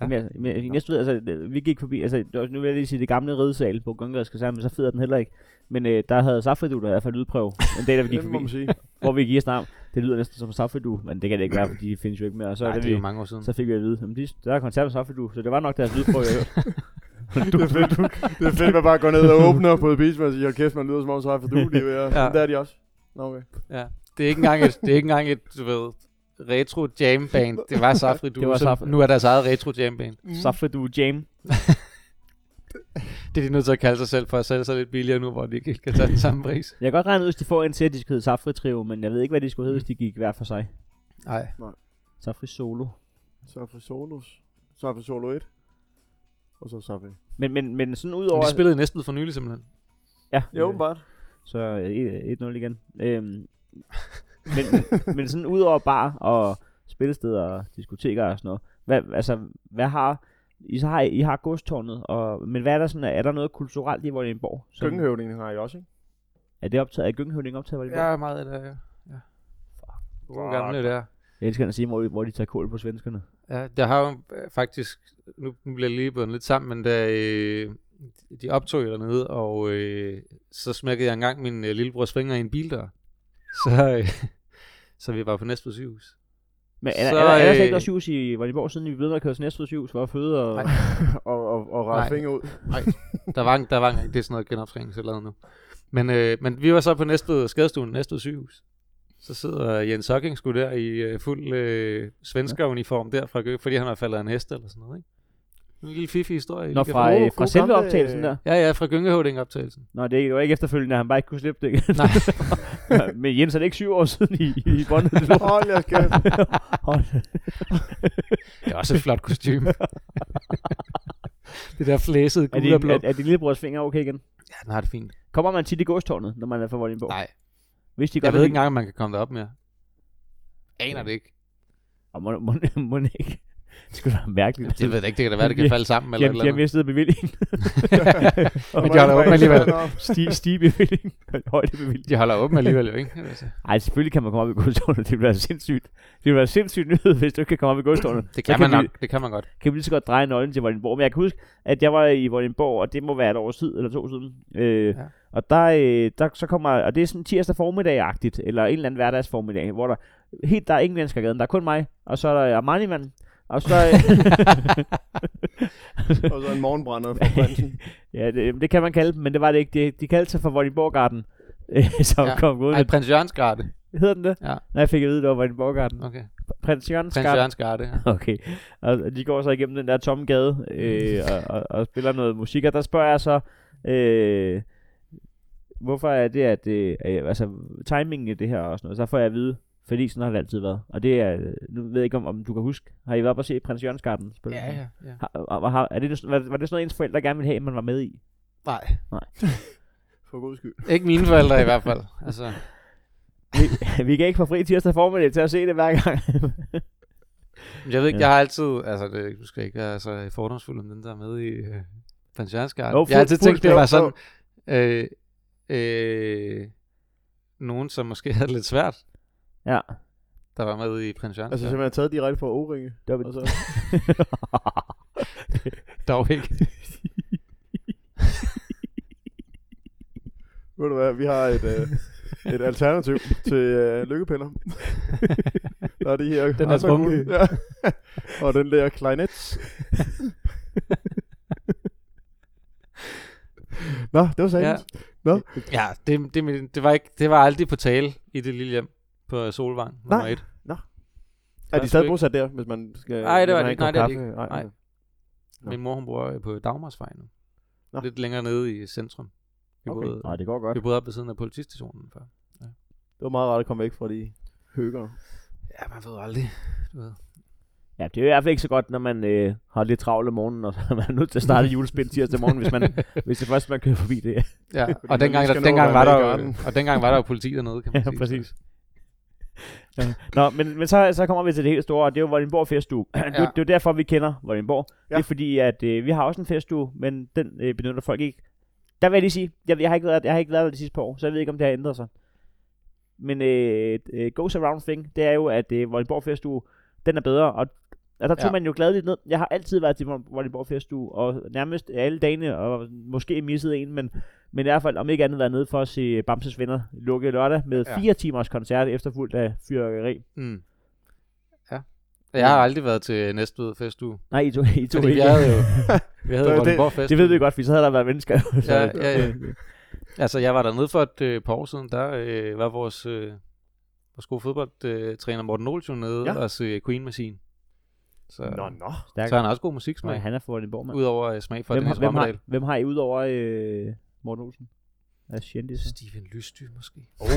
Jamen, altså, men i Næstved, altså, vi gik forbi, altså, nu vil jeg lige sige, det gamle ridesal på Gøngers Kaserne, men så fed er den heller ikke. Men øh, der havde Safri Duo i hvert fald lydprøve en dag, da vi gik forbi, sige. hvor vi gik i snart. Det lyder næsten som Safri Duo, men det kan det ikke være, for de findes jo ikke mere. Og så, nej, det er vi, jo mange år siden. Så fik vi at vide, jamen, de, der er koncert med Safri Duo, så det var nok deres lydprøve, jeg hørte. Du, det er fedt, du, det er fedt at bare gå ned og åbne på et beach, og sige, hold kæft, man lyder som om Safri Duo, det er de også. Okay. Ja, det er ikke engang et, det er ikke engang et, du ved, Retro Jam Band. Det var Safri Duo, Saf- nu er deres eget Retro Jam Band. Mm. Safri Duo Jam. Det er de nødt til at kalde sig selv for at sælge sig lidt billigere nu, hvor de ikke kan tage den samme pris. Jeg kan godt regne ud, hvis de får en til, at de skal hedde Safri Trio, men jeg ved ikke, hvad de skulle hedde, hvis de gik hver for sig. Nej. Nej. Safri Solo. Safri Solos. Safri Solo et. Og så Safri. Men, men, men sådan udover... Men de spillede næsten for nylig simpelthen. Ja. Jo, åbenbart. Så et nul igen. Øhm, men, men sådan ud over bar og spillesteder og diskoteker og sådan noget. Hvad, altså, hvad har I? Så har I, I har Godstårnet, og men hvad er der sådan, er der noget kulturelt i Vordingborg? Køkkenhøvdingen har I også, ikke? Er det optaget? Er Gønghøvding optaget, Vordingborg? Ja, meget af det, ja. Ja. Fuck. Hvor gamle det er. Jeg elsker at sige, hvor, hvor de tager kål på svenskerne. Ja, der har jo faktisk, nu bliver jeg lige bundet lidt sammen, men da øh, de optog dernede, og øh, så smækkede jeg engang min øh, lillebrors fingre i en bil der. Så, øh, så vi var på Næstved sygehus. Men er, så, er, der, er der slet ikke noget sygehus i Vordingborg, siden vi blev ved med at køre til Næstved sygehus, var føde og, og, og, og rette fingre ud? Nej, der var, der var engang, det er sådan noget genoptræning, så lavet nu. Men, øh, men vi var så på Næstved skadestuen, Næstved sygehus. Så sidder Jens Hocking sgu der i øh, fuld øh, svenskeruniform der fra Gø, fordi han har faldet af en hest eller sådan noget, ikke? En lille fiffig historie. Nå, fra, øh, fra selve optagelsen der? Ja, ja, fra Gøngehøvding-optagelsen. Nå, det var ikke efterfølgende, at han bare ikke kunne slippe det igen. Nej. Ja, men Jens er det ikke syv år siden i, i båndet. Hold jer skæft. Det er også et flot kostyme. Det der flæsede gulderblå. Er, er, er din lillebrors fingre okay igen? Ja, den har det fint. Kommer man tit i gåstårnet, når man er fra Vordingborg? Nej. Hvis de jeg godt, ved ikke engang, om man kan komme derop mere. Aner ja. Det ikke. Og må, må, må det ikke. Det skulle være mærkeligt. Det ved jeg ikke, det kan da være, det kan falde sammen. Eller jeg, eller jeg mistede bevillingen. Men de holder åbent alligevel. Stig, stig bevilling. Højde bevilling. De holder åbent alligevel, jo ikke? Ej, selvfølgelig kan man komme op i godstårnet. Det vil være sindssygt. Det vil være sindssygt nyhed, hvis du ikke kan komme op i godstårnet. Det kan, kan man vi, nok. Det kan man godt. Kan vi lige så godt dreje nøglen til Vordingborg. Men jeg kan huske, at jeg var i Vordingborg, og det må være et år siden, eller to år siden. Øh, ja. Og der, der så kommer, og det er sådan tirsdag formiddag-agtigt, eller en eller anden hverdagsformiddag, hvor der helt, der er ingen mennesker i gaden, der er kun mig, og så er der Armani-manden, og så og så en morgenbrænder fra Branchen. Ja, det, det kan man kalde dem, men det var det ikke. De, de kaldte sig for Vordingborg Garden, som ja. Kom ud. Ej, Prins Jørgens Garde. Hedder den det? Ja. Nej, jeg fik at vide, det var Vordingborg Garden. Okay. Prins Jørgens Garde. Prins Jørgens Garde, ja. Okay. Og de går så igennem den der tomme gade, øh, og, og, og spiller noget musik, og der spørger jeg så... Øh, hvorfor er det, at det, øh, altså timingen i det her og sådan noget, så får jeg at vide, fordi sådan har det altid været. Og det er, nu ved jeg ikke om, om du kan huske, har I været på at se Prins Jørgens Garden spille? Ja, ja, ja. Har, har, er det, var, var det sådan noget, ens forældre gerne ville have, at man var med i? Nej. Nej. For god skyld. Ikke mine forældre i hvert fald. Altså. Vi, vi kan ikke få fri tirsdag formiddag til at se det hver gang. Jeg ved ikke, ja. Jeg har altid, altså det, du skal ikke være altså, fordomsfuld om den der med i øh, Prins Jørgens Garden. Oh, fuld, jeg har altid fuld, tænkt, fuld, det var sådan... Øh, Øh, nogen, som måske havde det lidt svært. Ja. Der var med i Prins Jørgens. Altså simpelthen jeg taget direkte fra O-ringe. Det var det. Dog ikke. Ved du hvad, vi har et, øh, et alternativ til øh, lykkepiller. Der er de her. Den er sprunget. Ja. Og den der kleinets. Nå, det var sandt. Ja. No? Ja, det, det, det, var ikke, det var aldrig på tale i det lille hjem på Solvang nummer et. Nej, er de stadig bosat der, hvis man skal... Nej, det var det, nej, det er det ikke. Nej. Min mor, hun bor på Dagmarsvej nu. Nå. Lidt længere nede i centrum. Vi okay. Boede, nej, det går godt. Vi boede op ved siden af politistationen før. Ja. Det var meget rart at komme væk fra de høger. Ja, man ved aldrig. Du ved. Ja, det er jo i hvert fald ikke så godt, når man øh, har lidt travlt om morgenen, og så er man nødt til at starte julespil tirsdag morgen, hvis man hvis det først man kører forbi det. Ja, og dengang der, dengang var der jo, og dengang var der jo politi dernede, kan man ja, sige. Præcis. Ja, præcis. Nå, men, men så, så kommer vi til det helt store, og det er jo Vordingborg feststue. Det, ja. det, det er jo derfor, vi kender Vordingborg. Ja. Det er fordi, at øh, vi har også en feststue, men den øh, benytter folk ikke. Der vil jeg lige sige, jeg, jeg, har, ikke været, jeg har ikke været der de sidste par år, så jeg ved ikke, om det har ændret sig. Men øh, øh, goes around thing, det er jo, at øh, Vordingborg feststue, den er bedre, og og der tog ja. Man jo gladeligt ned. Jeg har altid været til Vordingborg feststue, og nærmest alle dagene, og måske misset en, men, men i hvert fald om ikke andet været nede for at se Bamses Venner lukke lørdag med ja. fire timers koncert efterfulgt af fyrværkeri. Mm. Ja. Jeg har aldrig været til Næstved feststue. Nej, I tog, I tog ikke. Vi havde jo vi havde Vordingborg feststue. Det ved vi godt, for så havde der været mennesker. Så ja, ja, ja. Altså, jeg var dernede for et øh, par år siden, der øh, var vores, øh, vores gode fodboldtræner øh, Morten Olsen nede ja. og se Queen Machine. Så, nå, nå. Så han har også god musiksmag. Nej, han er for Vordingborg, mand. Udover uh, smag for Dennis hvem Rommedal. Har, hvem har I udover uh, Morten Olsen? Steven Lystby måske. Oh,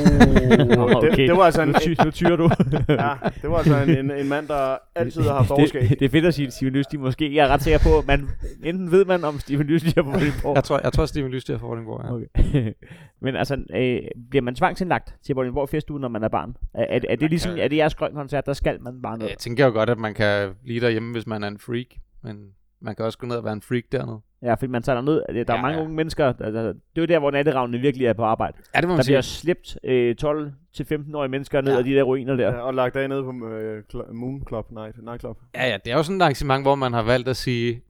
okay. det, det var altså en... Nu tyrer du. Ja, det var altså en, en, en mand, der altid har haft overskæg. Det, det er fedt at sige Steven Lystby måske. Jeg er ret sikker på, at man, enten ved man, om Steven Lystby er på Vordingborg. Jeg tror, jeg tror Steven Lystby er på Vordingborg, ja. Okay. Men altså, øh, bliver man tvangsindlagt til Vordingborg feststue, når man er barn? Er, er, er det ligesom, kan... er det jeres grøn koncert, der skal man bare ned? Jeg tænker jo godt, at man kan blive derhjemme, hvis man er en freak. Men man kan også gå ned og være en freak dernede. Ja, fordi man tager ned. Der er ja, mange ja. unge mennesker. Der, der, det er jo der, hvor natteravnene virkelig er på arbejde. Ja, det må man der bliver slæbt øh, tolv til femten-årige mennesker ned ja. af de der ruiner der. Ja, og lagt dernede på øh, Moon Club Night, Night Club. Ja, ja, det er jo sådan et arrangement, hvor man har valgt at sige,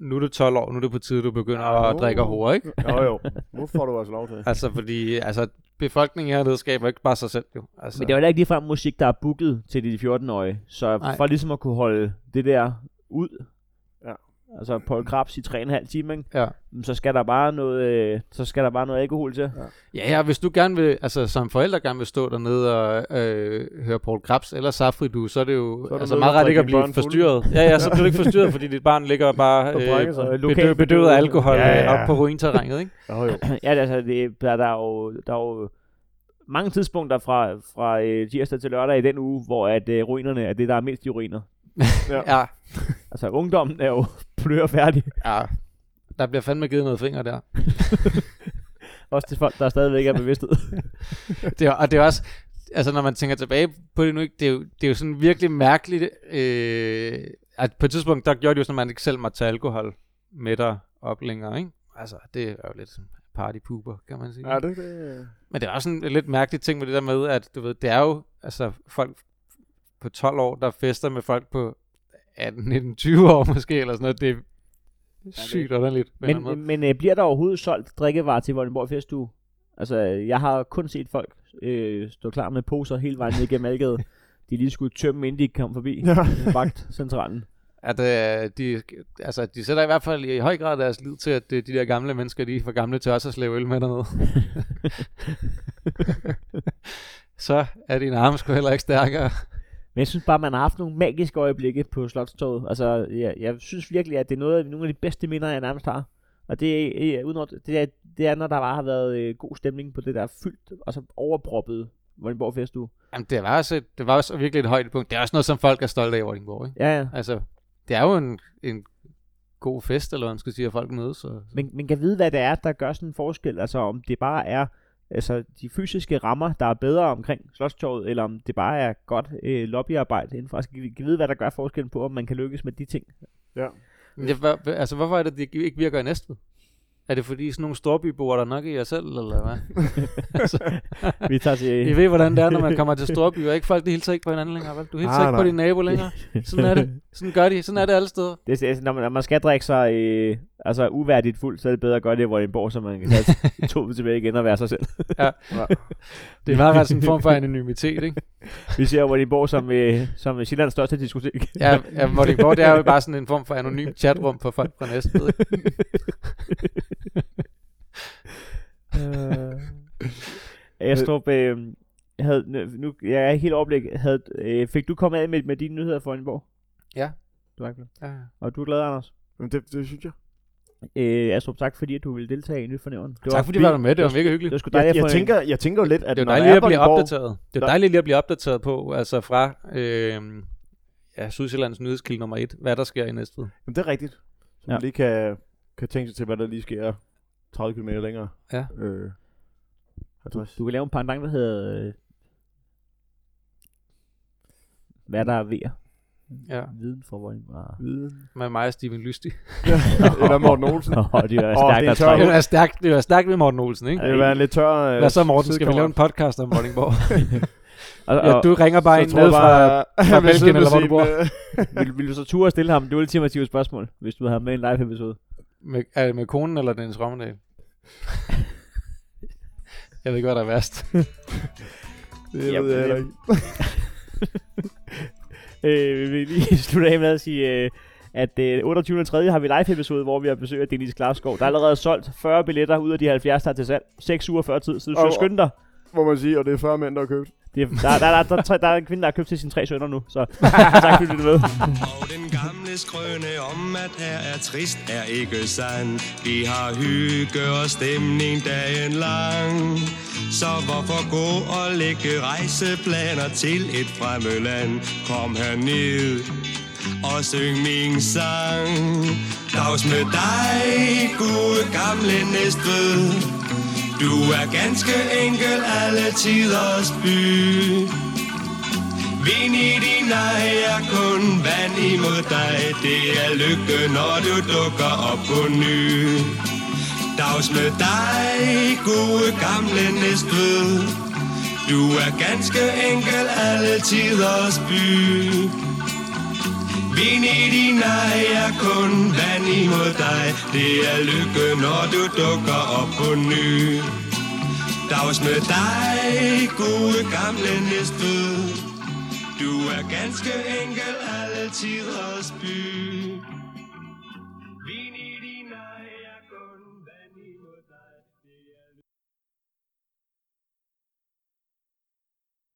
nu er du tolv år, nu er det på tide, du begynder ja, at drikke hårdt, ikke? Jo, jo. Nu får du også lov til. Altså, fordi altså, befolkningen hernede skaber ikke bare sig selv, jo. Altså. Men det er jo ikke ligefrem musik, der er booket til de fjorten-årige. Så nej. For ligesom at kunne holde det der ud, altså Paul Krabs i tre og en halv time, ikke? Ja. Så skal der bare noget, øh, så skal der bare noget alkohol til. Ja. Ja, ja, hvis du gerne vil, altså som forældre gerne vil stå dernede og øh, høre Paul Krabs eller Safri Duo, så er det jo så er altså meget ret ikke at blive forstyrret. Ja, ja, så bliver du ikke forstyrret, fordi dit barn ligger bare øh, bedø- bedøvet af alkohol ja, ja. op på ruinterrænet, ikke? Jo, jo. Ja, altså det, der, der er jo, der er jo mange tidspunkter fra fra øh, tirsdag til lørdag i den uge, hvor at øh, ruinerne er det der er mest i ruiner. Ja. Ja. Altså ungdommen er jo blød færdig. Ja. Der bliver fandme givet noget fingre der. Også til folk der stadigvæk er bevidsthed. Det er, og det er også altså når man tænker tilbage på det nu, ikke, det er jo, det er jo sådan virkelig mærkeligt øh, at på et tidspunkt der gjorde det jo sådan at man ikke selv måtte tage alkohol med dig op længere, ikke? Altså det er jo lidt sådan partypooper, kan man sige. Ja, det, det... Men det er også sådan en lidt mærkelig ting med det der med at du ved, det er jo altså folk på tolv år, der fester med folk på atten, nitten, tyve år måske, eller sådan noget. Det er sygt underligt. Men, men øh, bliver der overhovedet solgt drikkevarer til Vordingborg feststue? Altså, jeg har kun set folk øh, stå klar med poser hele vejen ned gennem Algade. De lige skulle tømme, inden de kom forbi vagtcentralen. At øh, de, altså, de sætter i hvert fald i høj grad deres lid til, at de der gamle mennesker, de er for gamle til også at slæve øl med dernede. Så er dine arme sgu heller ikke stærkere. Men jeg synes bare, man har haft nogle magiske øjeblikke på Slottstoget. Altså, jeg, jeg synes virkelig, at det er noget af nogle af de bedste minder, jeg nærmest har. Og det er, udenår, det er, det er når der bare har været øh, god stemning på det, der er fyldt og så overproppet Vordingborg feststue. Jamen, det var, også, det var også virkelig et højdepunkt. Det er også noget, som folk er stolte af i Vordingborg, ikke? Ja, ja. Altså, det er jo en, en god fest, eller man skal sige, at folk mødes. Så. Men man kan vide, hvad det er, der gør sådan en forskel. Altså, om det bare er... Altså de fysiske rammer, der er bedre omkring Slotstorvet, eller om det bare er godt øh, lobbyarbejde indenfor. Altså, vi kan vide, hvad der gør forskellen på, om man kan lykkes med de ting. Ja. Men det, hva, altså, hvorfor er det, det ikke virker i Næstved? Er det fordi sådan nogle storbyboer, der nok i jer selv, eller hvad? altså, vi tager til... I ved, hvordan det er, når man kommer til storbyer. Ikke folk, de hilser ikke på hinanden længere, vel? Du hilser ah, ikke nej. på din nabo længere. Sådan er det. Sådan gør de. Sådan er det alle steder. Det, altså, når, man, når man skal drikke sig øh, altså, uværdigt fuld, så er det bedre at gøre det, hvor det er en borg, så man kan tage to tilbage igen og være sig selv. Ja. Det er meget ret sådan en form for anonymitet, ikke? Vi ser jo Vordingborg som, øh, som Sjællands største diskotek. Ja, ja, Vordingborg, det er jo bare sådan en form for anonym chatrum for folk fra Næstved. uh, Astrup, øh, havde, nu, jeg er helt overblik, havde, øh, fik du kommet af med, med dine nyheder for Vordingborg? Ja. Du er glad. Ja. Og du er glad, Anders? Jamen, det, det synes jeg. Øh, Astrup, tak fordi at du ville deltage i Nyt Fornævren. Tak fordi du var med, det var mega hyggeligt. Det var jeg, jeg, tænker, jeg tænker jo lidt, at det var dejligt at blive opdateret. Det var dejligt lige at blive opdateret på, altså fra øh, ja, Sydsjællands nyhedskilde nummer et, hvad der sker i Næstved. Jamen det er rigtigt, så man ja. lige kan, kan tænke sig til, hvad der lige sker tredive kilometer længere. Ja. Øh, du, du kan lave en pandang, der hedder, øh, hvad der er ved. Ja. Viden fra Vordingborg. Viden. Med mig og Steven Lystby. Eller Morten Olsen. Åh, oh, de er stærkt. Oh, det er stærkt. Det er stærkt med Morten Olsen, ikke? Ja, det var en lidt tør. Uh, Hvad så, Morten? Skal vi lave en podcast om Vordingborg? Ja, du ringer bare ind ned fra Belgien, eller hvor du bor. Vil, vil du så ture og stille ham det ultimative spørgsmål, hvis du havde med en live-episode? Med, er det med konen eller Dennis Rommedal? Jeg ved ikke, hvad der er værst. Det jeg ved jeg heller ikke. Øh, vi vil lige slutte af med at sige, øh, at øh, otteogtyvende tredje har vi live-episode, hvor vi har besøg af Denise Klarskov. Der er allerede solgt fyrre billetter ud af de halvfjerds, der er til salg. seks uger før tid, så du skal skynde dig. Må man sige, og det er fyrre mænd, der har købt. Det er, der, der, der, der, der er en kvinde, der har købt til sine tre sønner nu, så tak fordi du med. Og den gamle skrøne om, at her er trist, er ikke sand. Vi har hygge og stemning dagen lang. Så hvorfor gå og lægge rejseplaner til et fremmed land? Kom herned og syng min sang. Dags med dig, gode gamle Næstved. Du er ganske enkel alle tiders by. Vind i din nej er kun vand imod dig. Det er lykke, når du dukker op på ny. Dags med dig, gode gamle Næstved. Du er ganske enkel alle tiders by. Vind i din nej er kun vand imod dig. Det er lykke, når du dukker op på ny. Dags med dig, gode gamle Næstved. Du er ganske enkel alle tiders by.